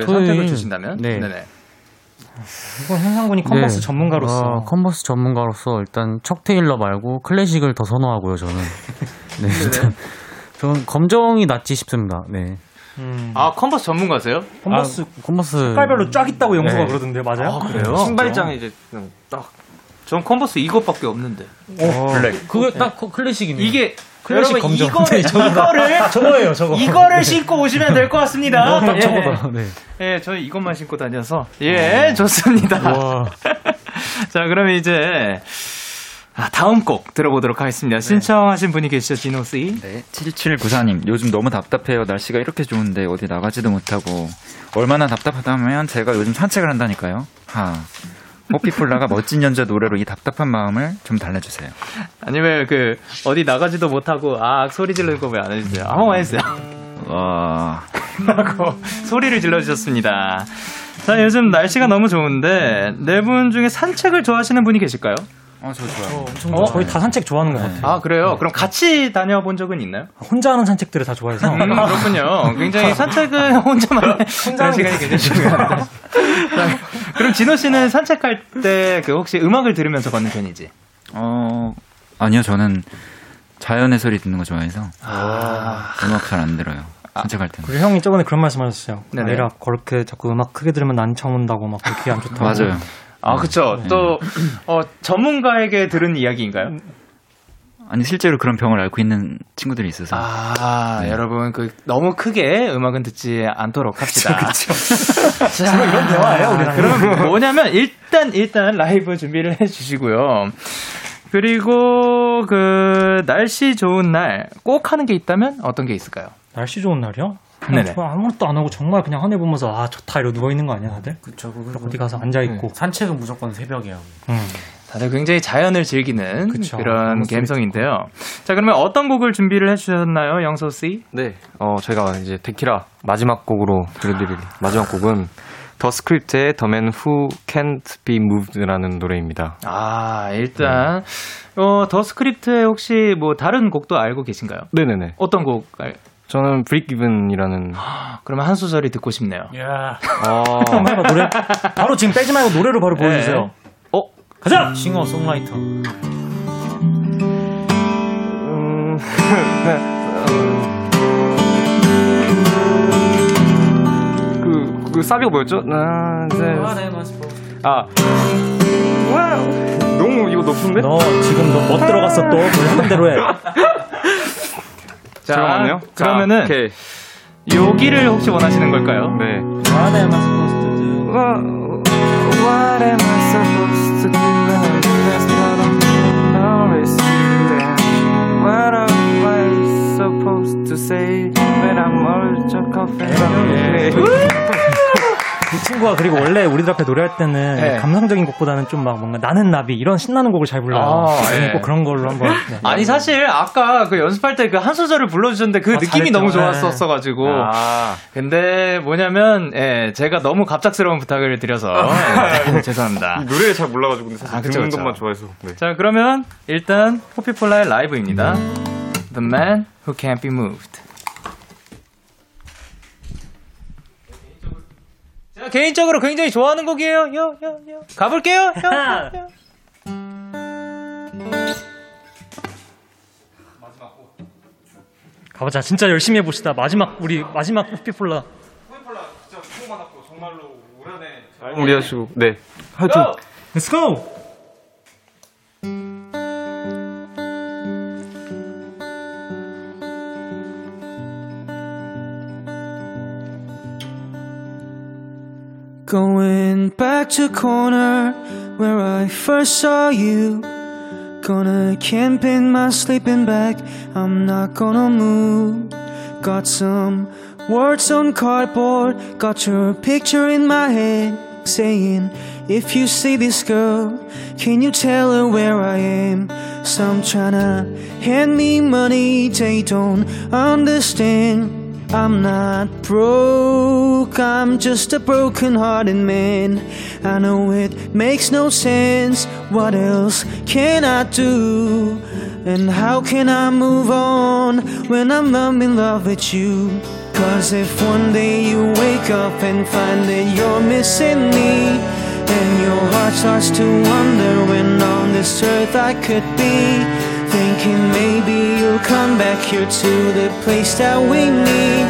선택을 주신다면? 네. 네네. 이건 현상군이 컨버스 네. 전문가로서 컨버스 전문가로서 일단 척 테일러 말고 클래식을 더 선호하고요 저는. 네, 일단 저는 검정이 낫지 싶습니다. 네. 아 컨버스 전문가세요? 컨버스 색깔별로 쫙 있다고 영수가 네. 그러던데요, 맞아요? 아, 그래요? 신발장에 이제 딱. 전 컨버스 이것밖에 없는데. 블랙. 그거 딱 클래식이네. 이게 클래식 여러분 검정. 이거를 이거를 신고 오시면 될 것 같습니다. 딱 저거다. 네. 예, 저희 이것만 신고 다녀서 예, 좋습니다. 자, 그러면 이제. 다음 곡 들어보도록 하겠습니다. 신청하신 분이 계시죠, 진호씨? 네, 7794님. 요즘 너무 답답해요. 날씨가 이렇게 좋은데 어디 나가지도 못하고. 얼마나 답답하다면 제가 요즘 산책을 한다니까요. 호피폴라가 멋진 연주와 노래로 이 답답한 마음을 좀 달래주세요. 아니면 그 어디 나가지도 못하고 소리 지르는 거 왜 안 해주세요? 한번 해주세요. 라고 소리를 질러주셨습니다. 자, 요즘 날씨가 너무 좋은데 네 분 중에 산책을 좋아하시는 분이 계실까요? 저 좋아요. 엄청 좋아요. 저희 다 산책 좋아하는 것 같아요. 그래요? 네. 그럼 같이 다녀본 적은 있나요? 혼자 하는 산책들을 다 좋아해서. 그렇군요. 굉장히 산책은 혼자 하는 시간이 굉장히 중요한데. 그럼 진호 씨는 산책할 때 혹시 음악을 들으면서 걷는 편이지? 아니요. 저는 자연의 소리 듣는 거 좋아해서 음악 잘 안 들어요. 산책할 때는. 그리고 형이 저번에 그런 말씀하셨어요. 내가 그렇게 자꾸 음악 크게 들으면 난청 온다고 막 귀 안 좋다고. 맞아요. 그쵸. 또, 전문가에게 들은 이야기인가요? 아니, 실제로 그런 병을 앓고 있는 친구들이 있어서. 네. 여러분, 너무 크게 음악은 듣지 않도록 합시다. 그쵸. 주로 이런 대화예요, 우리. 그러면 뭐냐면, 일단 라이브 준비를 해주시고요. 그리고, 날씨 좋은 날, 꼭 하는 게 있다면 어떤 게 있을까요? 날씨 좋은 날이요? 네네. 아무것도 안 하고 정말 그냥 하늘 보면서 좋다 이러고 누워 있는 거 아니야 다들? 그렇죠. 어디 가서 앉아 있고 산책은 무조건 새벽이야. 다들 굉장히 자연을 즐기는 그런 감성인데요. 자, 그러면 어떤 곡을 준비를 해주셨나요, 영서 씨? 네. 저희가 이제 데키라 마지막 곡으로 들려드릴 마지막 곡은 더 스크립트의 The Man Who Can't Be Moved라는 노래입니다. 일단 더 스크립트의 혹시 뭐 다른 곡도 알고 계신가요? 네네네. 어떤 곡? 저는 Break Even이라는. 그러면 한 소절이 듣고 싶네요. 노래 바로 지금 빼지 말고 노래로 바로 보여주세요. 가자. 싱어 송라이터. 그 사비가 뭐였죠? 너무 이거 높은데? 너 지금 너 못 들어갔어 또. 하는 대로 해. 잠깐만요. 그러면은 여기를 혹시 원하시는 걸까요? 네. What am I supposed to do? What am I supposed to do? What am I supposed to say? When I'm all drunk off and drunk. 이 친구가 그리고 원래 우리들 앞에 노래할 때는 감성적인 곡보다는 좀 막 뭔가 나는 나비 이런 신나는 곡을 잘 불러요. 꼭 그런 걸로 한번. 아니 사실 아까 그 연습할 때 그 한 소절을 불러주셨는데 그 느낌이 잘했죠. 너무 좋았었어가지고. 근데 뭐냐면 제가 너무 갑작스러운 부탁을 드려서 죄송합니다. 노래를 잘 몰라가지고 근데 사실 듣는 것만 좋아해서. 네. 자, 그러면 일단 호피폴라의 라이브입니다. The Man Who Can't Be Moved. 개인적으로 굉장히 좋아하는 곡이에요. 가볼게요. 마지막 곡. 가보자. 진짜 열심히 해봅시다. 마지막 호피폴라. 호피폴라 진짜 수고 많았고 정말로 올해는 잘 마무리하시고. 네. 하여튼 Let's go. Going back to corner where I first saw you. Gonna camp in my sleeping bag. I'm not gonna move. Got some words on cardboard. Got your picture in my head. Saying, if you see this girl, can you tell her where I am? Some tryna hand me money. They don't understand. I'm not broke, I'm just a broken-hearted man. I know it makes no sense. What else can I do? And how can I move on when I'm in love with you? Cause if one day you wake up and find that you're missing me, And your heart starts to wonder when on this earth I could be. Thinking maybe you'll come back here to the place that we need.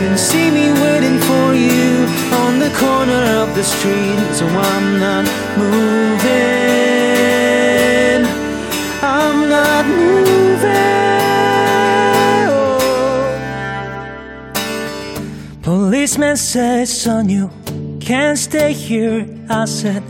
And see me waiting for you on the corner of the street. So I'm not moving, I'm not moving, oh. Policeman says, son, you can't stay here. I said,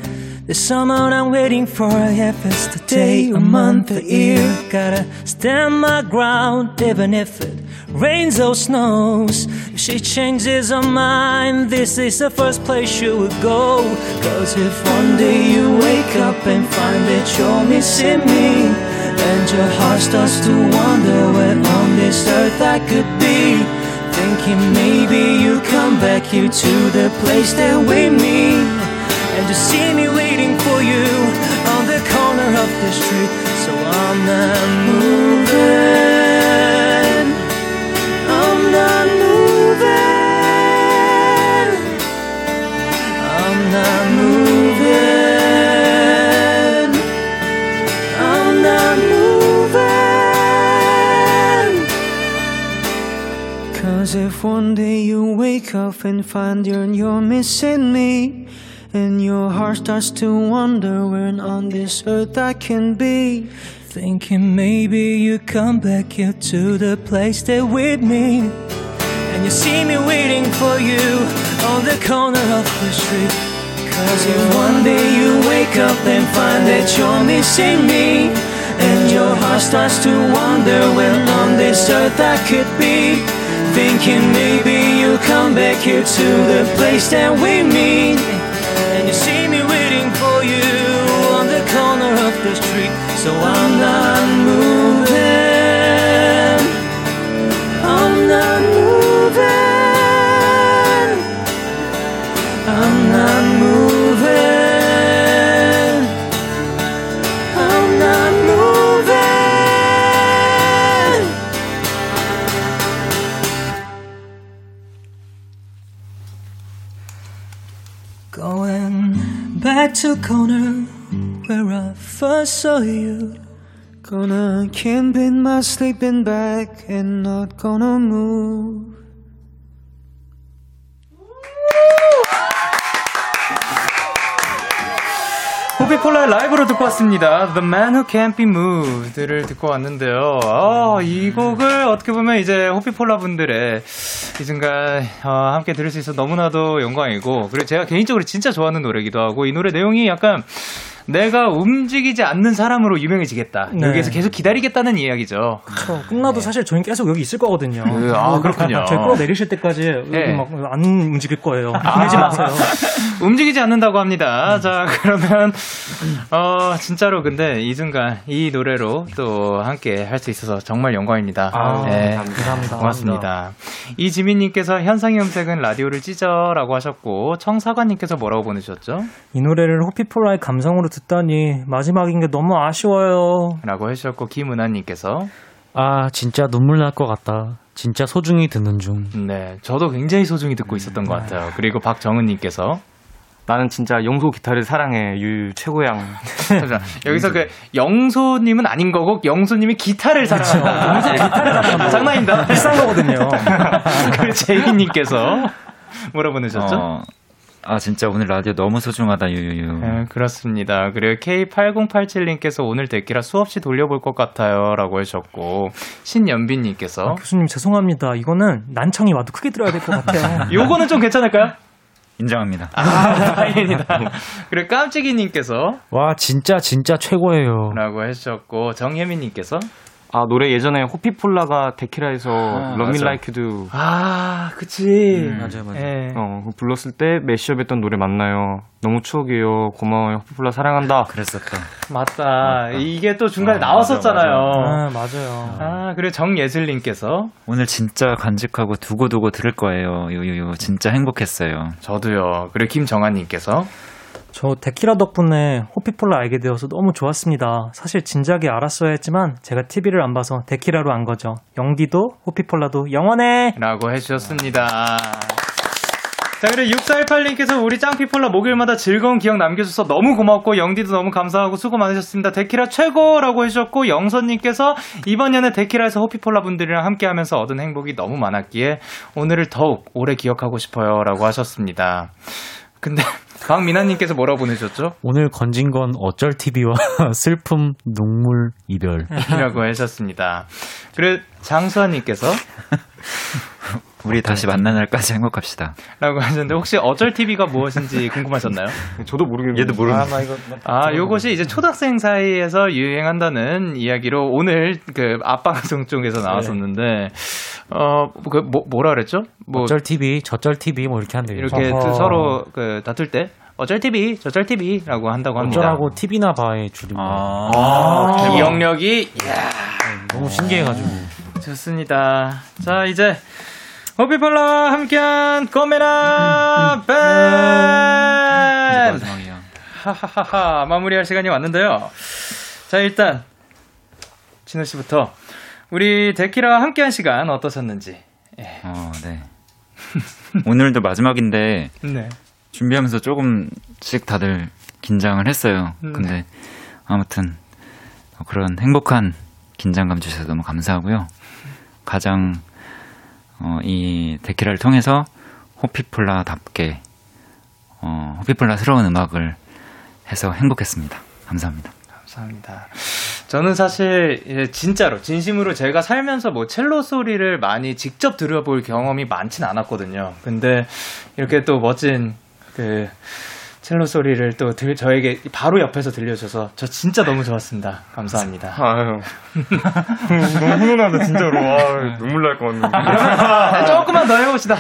there's someone I'm waiting for. If it's the day, a month, a year, gotta stand my ground even if it rains or snows. If she changes her mind, this is the first place she would go. Cause if one day you wake up and find that you're missing me, and your heart starts to wonder where on this earth I could be. Thinking maybe you come back here to the place that we meet. And you see me waiting for you on the corner of the street. So I'm not moving, I'm not moving, I'm not moving, I'm not moving. Cause if one day you wake up and find you're missing me, and your heart starts to wonder when on this earth I can be. Thinking maybe you come back here to the place that we meet. And you see me waiting for you on the corner of the street. Cause if one day you wake up and find that you're missing me, and your heart starts to wonder when on this earth I could be. Thinking maybe you come back here to the place that we meet. And you see me waiting for you on the corner of the street. So I'm not moving, I'm not moving, I'm not moving, I'm not moving. Back to corner where I first saw you. Gonna camp in my sleeping bag and not gonna move. 호피폴라의 라이브로 듣고 왔습니다. The Man Who Can't Be Moved를 듣고 왔는데요. 이 곡을 어떻게 보면 이제 호피폴라 분들의 이 순간 함께 들을 수 있어서 너무나도 영광이고, 그리고 제가 개인적으로 진짜 좋아하는 노래이기도 하고, 이 노래 내용이 약간 내가 움직이지 않는 사람으로 유명해지겠다. 네. 여기에서 계속 기다리겠다는 이야기죠. 그렇죠. 끝나도 네. 사실 저희는 계속 여기 있을 거거든요. 네. 아, 그렇군요. 저희 끌어내리실 때까지 여기 네. 막 안 움직일 거예요. 힘내지 마세요. 움직이지 않는다고 합니다. 자, 그러면 진짜로 근데 이 순간 이 노래로 또 함께 할 수 있어서 정말 영광입니다. 네. 감사합니다. 고맙습니다. 이지민님께서 현상의 음색은 라디오를 찢어라고 하셨고, 청사관님께서 뭐라고 보내주셨죠? 이 노래를 호피폴라의 감성으로 듣다니 마지막인 게 너무 아쉬워요 라고 해주셨고, 김은아님께서 진짜 눈물 날 것 같다. 진짜 소중히 듣는 중. 네, 저도 굉장히 소중히 듣고 있었던 것 같아요. 그리고 박정은님께서 나는 진짜 영소 기타를 사랑해. 유유 최고양. 여기서 그 영소님은 아닌 거고 영소님이 기타를 사랑한다. 장난입니다. 비싼 거거든요. 그리고 제이님께서 뭐라 보내셨죠? 진짜 오늘 라디오 너무 소중하다, 유유유. 네, 그렇습니다. 그리고 K8087님께서 오늘 데키라 수없이 돌려볼 것 같아요 라고 하셨고, 신연빈님께서 교수님 죄송합니다. 이거는 난창이 와도 크게 들어야 될 것 같아요. 요거는 좀 괜찮을까요? 인정합니다. 다행입니다. 그리고 깜찍이님께서 와 진짜 최고예요 라고 하셨고, 정혜민님께서 노래 예전에 호피폴라가 데키라에서 Love Me Like You Do 그치 맞아요. 예. 불렀을 때 매시업했던 노래 맞나요? 너무 추억이에요. 고마워요. 호피폴라 사랑한다. 그랬었다. 맞다. 이게 또 중간에 나왔었잖아요. 맞아요. 그리고 정예슬님께서 오늘 진짜 간직하고 두고두고 들을 거예요. 요요요 진짜 행복했어요. 저도요. 그리고 김정아님께서 저 데키라 덕분에 호피폴라 알게 되어서 너무 좋았습니다. 사실 진작에 알았어야 했지만 제가 TV를 안 봐서 데키라로 안 거죠. 영디도 호피폴라도 영원해! 라고 해주셨습니다. 자, 그리고 6418님께서 우리 짱피폴라 목요일마다 즐거운 기억 남겨줘서 너무 고맙고 영디도 너무 감사하고 수고 많으셨습니다. 데키라 최고라고 해주셨고, 영선님께서 이번 연애 데키라에서 호피폴라 분들이랑 함께하면서 얻은 행복이 너무 많았기에 오늘을 더욱 오래 기억하고 싶어요 라고 하셨습니다. 근데 박미나님께서 뭐라고 보내셨죠? 오늘 건진 건 어쩔 TV와 슬픔, 눈물, 이별이라고 하셨습니다. 그리고 장수아님께서 우리 다시 만난 날까지 행복합시다 라고 하셨는데, 혹시 어쩔 TV가 무엇인지 궁금하셨나요? 저도 모르겠는데 얘도 모르는데. 요것이 이제 초등학생 사이에서 유행한다는 이야기로 오늘 그 앞방송 쪽에서 나왔었는데, 네. 그 뭐라 그랬죠? 어쩔 TV, 저쩔 TV 뭐 이렇게 한대요. 이렇게 서로 그 다툴 때 어쩔 TV, 저쩔 TV라고 한다고 합니다. 어쩌라고 TV나 바에 줄인 거예요. 기억력이 너무 신기해가지고. 좋습니다. 자, 이제 호피폴라와 함께한 꼬메라 밴 하하하하 마무리할 시간이 왔는데요. 자, 일단 진호 씨부터 우리 데키라와 함께한 시간 어떠셨는지. 예. 네. 오늘도 마지막인데 네. 준비하면서 조금씩 다들 긴장을 했어요. 근데 아무튼 그런 행복한 긴장감 주셔서 너무 감사하고요. 가장 이 데키라를 통해서 호피폴라답게 호피폴라스러운 음악을 해서 행복했습니다. 감사합니다. 감사합니다. 저는 사실 진짜로 진심으로 제가 살면서 뭐 첼로 소리를 많이 직접 들어볼 경험이 많진 않았거든요. 근데 이렇게 또 멋진 그 첼로 소리를 또 저에게 바로 옆에서 들려줘서 저 진짜 너무 좋았습니다. 감사합니다. 아유, 너무 훈훈하다 진짜로. 아, 눈물 날 것 같네. 조금만 더 해봅시다.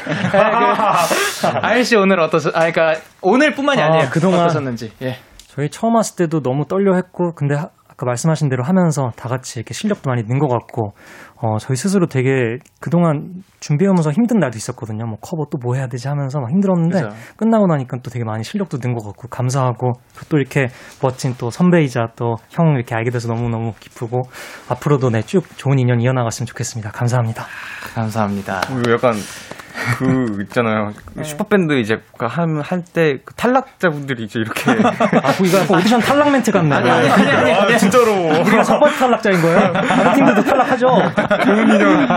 아일씨 오늘 그러니까 오늘뿐만이 아니에요. 그동안 어떠셨는지. 예. 저희 처음 왔을 때도 너무 떨려했고, 근데 아까 말씀하신 대로 하면서 다 같이 이렇게 실력도 많이 는 것 같고, 저희 스스로 되게 그동안 준비하면서 힘든 날도 있었거든요. 뭐 커버 또 뭐 해야 되지 하면서 막 힘들었는데 그렇죠. 끝나고 나니까 또 되게 많이 실력도 는 것 같고 감사하고, 또 이렇게 멋진 또 선배이자 또 형 이렇게 알게 돼서 너무너무 기쁘고, 앞으로도 네, 쭉 좋은 인연 이어나갔으면 좋겠습니다. 감사합니다. 감사합니다. 약간 그 있잖아요. 슈퍼밴드 이제 할 때 그 탈락자분들이 이제 이렇게 이거 약간 오디션 탈락 멘트 같네. 아니, 진짜로 우리가 첫 번째 탈락자인 거예요? 다른 팀들도 탈락하죠.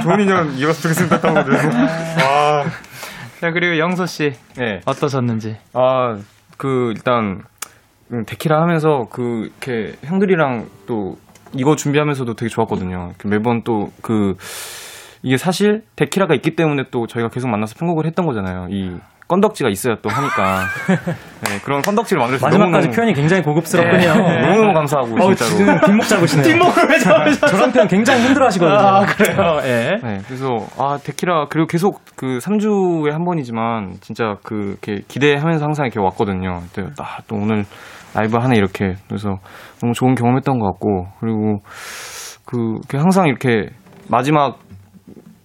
좋은 인연 이어서 됐다고 그래서. 자, 그리고 영서 씨, 네. 어떠셨는지? 일단 데키라 하면서 이렇게 형들이랑 또 이거 준비하면서도 되게 좋았거든요. 매번 또 이게 사실 데키라가 있기 때문에 또 저희가 계속 만나서 편곡을 했던 거잖아요. 이 건덕지가 있어야 또 하니까. 네, 그런 건덕지를 만들어서 마지막까지 표현이 굉장히 고급스럽군요. 네. 너무너무 감사하고 진짜로. 지금 뒷목 잡으시네요. 뒷목을 왜 잡으셨어요? 저런 표현 굉장히 힘들어하시거든요. 그래요? 예. 네. 그래서 데키라 그리고 계속 3주에 한 번이지만 진짜 이렇게 기대하면서 항상 이렇게 왔거든요. 또 오늘 라이브 하네 이렇게. 그래서 너무 좋은 경험했던 것 같고, 그리고 항상 이렇게 마지막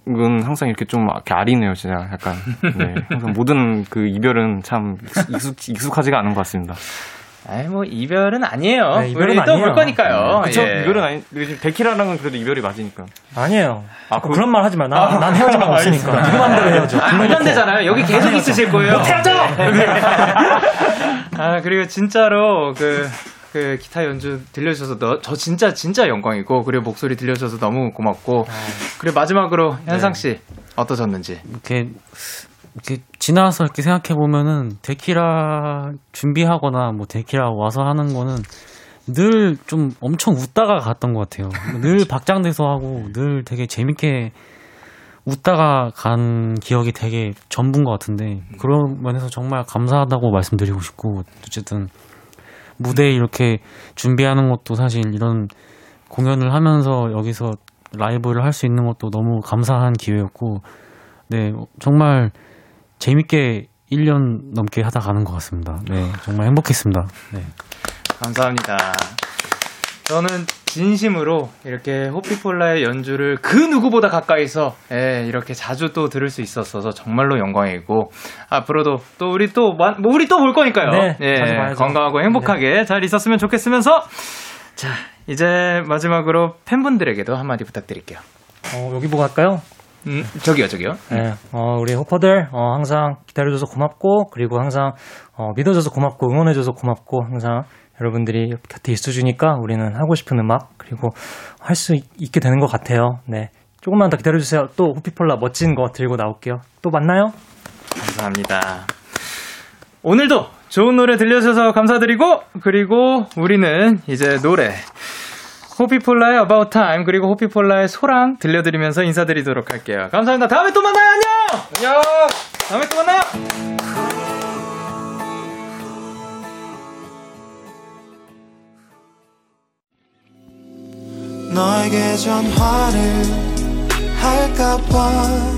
이건 항상 이렇게 좀 아리네요, 진짜 약간. 네, 항상 모든 이별은 참 익숙하지가 않은 것 같습니다. 이별은 아니에요. 네, 이별은 우리 또 볼 거니까요. 그렇죠. 예. 이별은 아니. 지금 데키라랑은 그래도 이별이 맞으니까. 아니에요. 그런 말 하지 마. 난 헤어질 거 없으니까. 누구 맘대로 헤어져. 안 되잖아요. 여기 계속 있으실 거예요. 못 헤어져. 그리고 진짜로 기타 연주 들려주셔서 저 진짜 영광이고, 그리고 목소리 들려주셔서 너무 고맙고, 그리고 마지막으로 현상 씨 어떠셨는지. 이렇게 지나서 이렇게 생각해 보면은 데키라 준비하거나 뭐 데키라 와서 하는 거는 늘 좀 엄청 웃다가 갔던 것 같아요. 늘 박장대소 하고 늘 되게 재밌게 웃다가 간 기억이 되게 전부인 것 같은데, 그런 면에서 정말 감사하다고 말씀드리고 싶고, 어쨌든. 무대에 이렇게 준비하는 것도 사실 이런 공연을 하면서 여기서 라이브를 할 수 있는 것도 너무 감사한 기회였고, 네, 정말 재밌게 1년 넘게 하다 가는 것 같습니다. 네, 정말 행복했습니다. 네. 감사합니다. 저는 진심으로 이렇게 호피폴라의 연주를 그 누구보다 가까이서 이렇게 자주 또 들을 수 있었어서 정말로 영광이고, 앞으로도 또 우리 또 볼 거니까요. 네, 건강하고 행복하게 잘 있었으면 좋겠으면서, 자, 이제 마지막으로 팬분들에게도 한마디 부탁드릴게요. 여기 보고 갈까요? 저기요. 네, 우리 호퍼들 항상 기다려줘서 고맙고, 그리고 항상 믿어줘서 고맙고, 응원해줘서 고맙고, 항상 여러분들이 곁에 있어주니까 우리는 하고 싶은 음악 그리고 할 수 있게 되는 것 같아요. 네, 조금만 더 기다려주세요. 또 호피폴라 멋진 거 들고 나올게요. 또 만나요. 감사합니다. 오늘도 좋은 노래 들려주셔서 감사드리고, 그리고 우리는 이제 노래 호피폴라의 About Time 그리고 호피폴라의 소랑 들려드리면서 인사드리도록 할게요. 감사합니다. 다음에 또 만나요. 안녕. 안녕. 다음에 또 만나요. 너에게 전화를 할까봐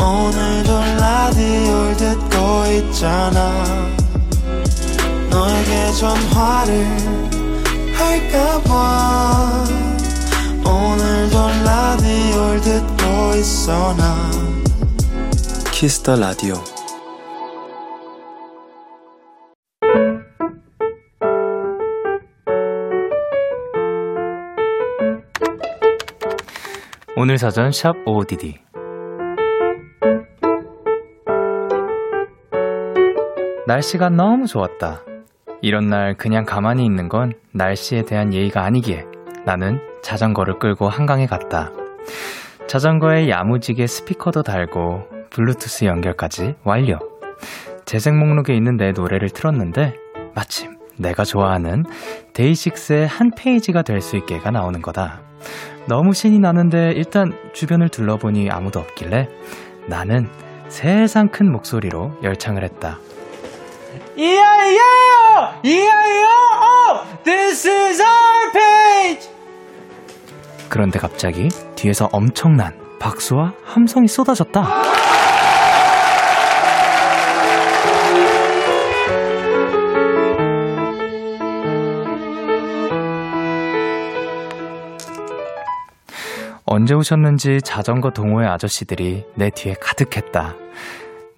오늘도 라디오를 듣고 있잖아. 너에게 전화를 할까봐 오늘도 라디오를 듣고 있어. 나 Kiss the Radio. 오늘 사전 샵 OODD. 날씨가 너무 좋았다. 이런 날 그냥 가만히 있는 건 날씨에 대한 예의가 아니기에 나는 자전거를 끌고 한강에 갔다. 자전거에 야무지게 스피커도 달고 블루투스 연결까지 완료. 재생 목록에 있는 내 노래를 틀었는데 마침 내가 좋아하는 데이식스의 한 페이지가 될 수 있게가 나오는 거다. 너무 신이 나는데 일단 주변을 둘러보니 아무도 없길래 나는 세상 큰 목소리로 열창을 했다. 이야이야! 이야이야! This is our page! 그런데 갑자기 뒤에서 엄청난 박수와 함성이 쏟아졌다. 언제 오셨는지 자전거 동호회 아저씨들이 내 뒤에 가득했다.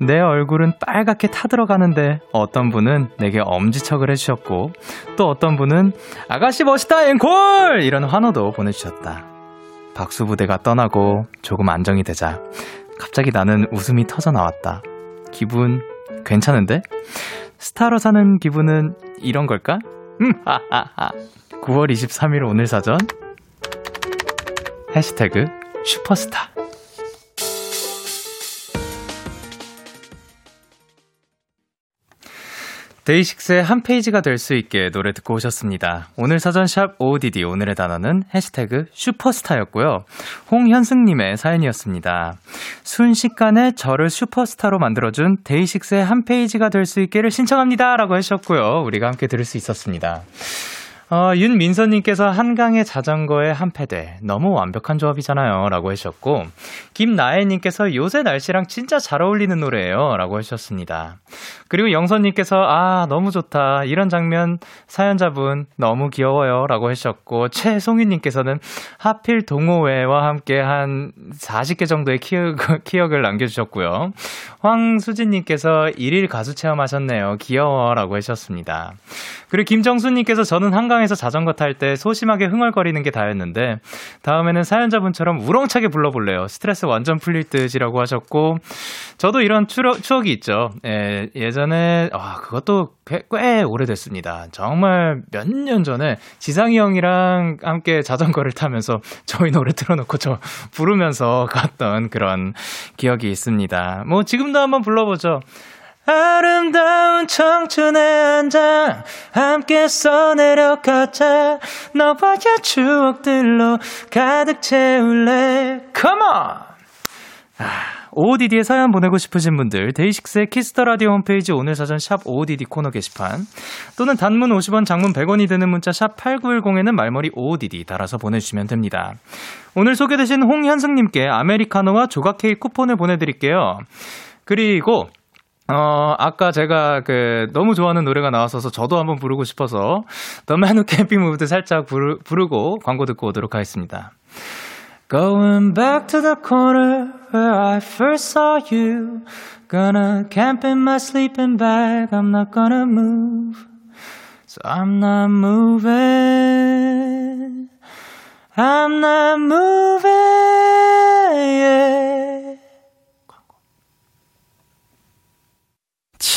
내 얼굴은 빨갛게 타들어가는데 어떤 분은 내게 엄지척을 해주셨고, 또 어떤 분은 아가씨 멋있다 앵콜! 이런 환호도 보내주셨다. 박수 부대가 떠나고 조금 안정이 되자 갑자기 나는 웃음이 터져나왔다. 기분 괜찮은데? 스타로 사는 기분은 이런 걸까? 9월 23일 오늘 사전 해시태그 슈퍼스타. 데이식스의 한 페이지가 될 수 있게 노래 듣고 오셨습니다. 오늘 사전 샵 OODD 오늘의 단어는 해시태그 슈퍼스타였고요. 홍현승님의 사연이었습니다. 순식간에 저를 슈퍼스타로 만들어준 데이식스의 한 페이지가 될 수 있게를 신청합니다 라고 하셨고요. 우리가 함께 들을 수 있었습니다. 윤민서님께서 한강의 자전거에 한 패대 너무 완벽한 조합이잖아요 라고 하셨고, 김나혜님께서 요새 날씨랑 진짜 잘 어울리는 노래예요 라고 하셨습니다. 그리고 영선님께서 아 너무 좋다 이런 장면 사연자분 너무 귀여워요 라고 하셨고, 최송윤님께서는 하필 동호회와 함께 한 40개 정도의 기억을 남겨주셨고요. 황수진님께서 1일 가수 체험하셨네요 귀여워 라고 하셨습니다. 그리고 김정수님께서 저는 한강 에서 자전거 탈 때 소심하게 흥얼거리는 게 다였는데 다음에는 사연자분처럼 우렁차게 불러볼래요. 스트레스 완전 풀릴 듯이라고 하셨고, 저도 이런 추억이 있죠. 예전에 그것도 꽤 오래됐습니다. 정말 몇 년 전에 지상이 형이랑 함께 자전거를 타면서 저희 노래 틀어놓고 저 부르면서 갔던 그런 기억이 있습니다. 뭐 지금도 한번 불러보죠. 아름다운 청춘의 한 장 함께 써내려가자. 너와의 추억들로 가득 채울래. Come on! OODD에 사연 보내고 싶으신 분들 데이식스의 키스터라디오 홈페이지 오늘 사전 샵 OODD 코너 게시판 또는 단문 50원 장문 100원이 드는 문자 샵 8910에는 말머리 OODD 달아서 보내주시면 됩니다. 오늘 소개되신 홍현승님께 아메리카노와 조각 케이크 쿠폰을 보내드릴게요. 그리고 아까 제가 너무 좋아하는 노래가 나왔어서 저도 한번 부르고 싶어서 The Man Who Can't Be Moved 살짝 부르고 광고 듣고 오도록 하겠습니다. Going back to the corner where I first saw you. Gonna camp in my sleeping bag. I'm not gonna move. So I'm not moving. I'm not moving.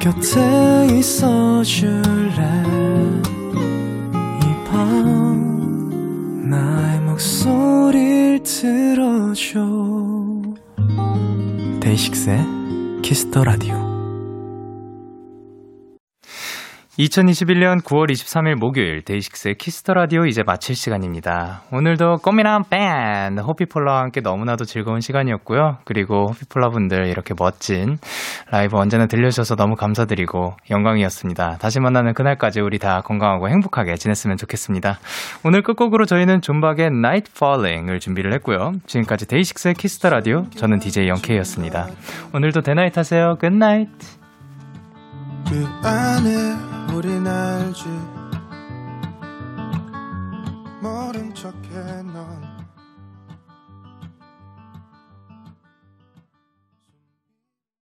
곁에 있어줄래. 이 밤 나의 목소리를 들어줘. 데이식스의 키스터라디오. 2021년 9월 23일 목요일 데이식스의 키스터라디오 이제 마칠 시간입니다. 오늘도 꽃미남 밴 호피폴라와 함께 너무나도 즐거운 시간이었고요. 그리고 호피폴라 분들 이렇게 멋진 라이브 언제나 들려주셔서 너무 감사드리고 영광이었습니다. 다시 만나는 그날까지 우리 다 건강하고 행복하게 지냈으면 좋겠습니다. 오늘 끝곡으로 저희는 존박의 Night Falling을 준비를 했고요. 지금까지 데이식스의 키스터라디오, 저는 DJ 영케였습니다. 오늘도 대나잇 하세요. 굿나잇. 미안해 우린 알지 모른 척해.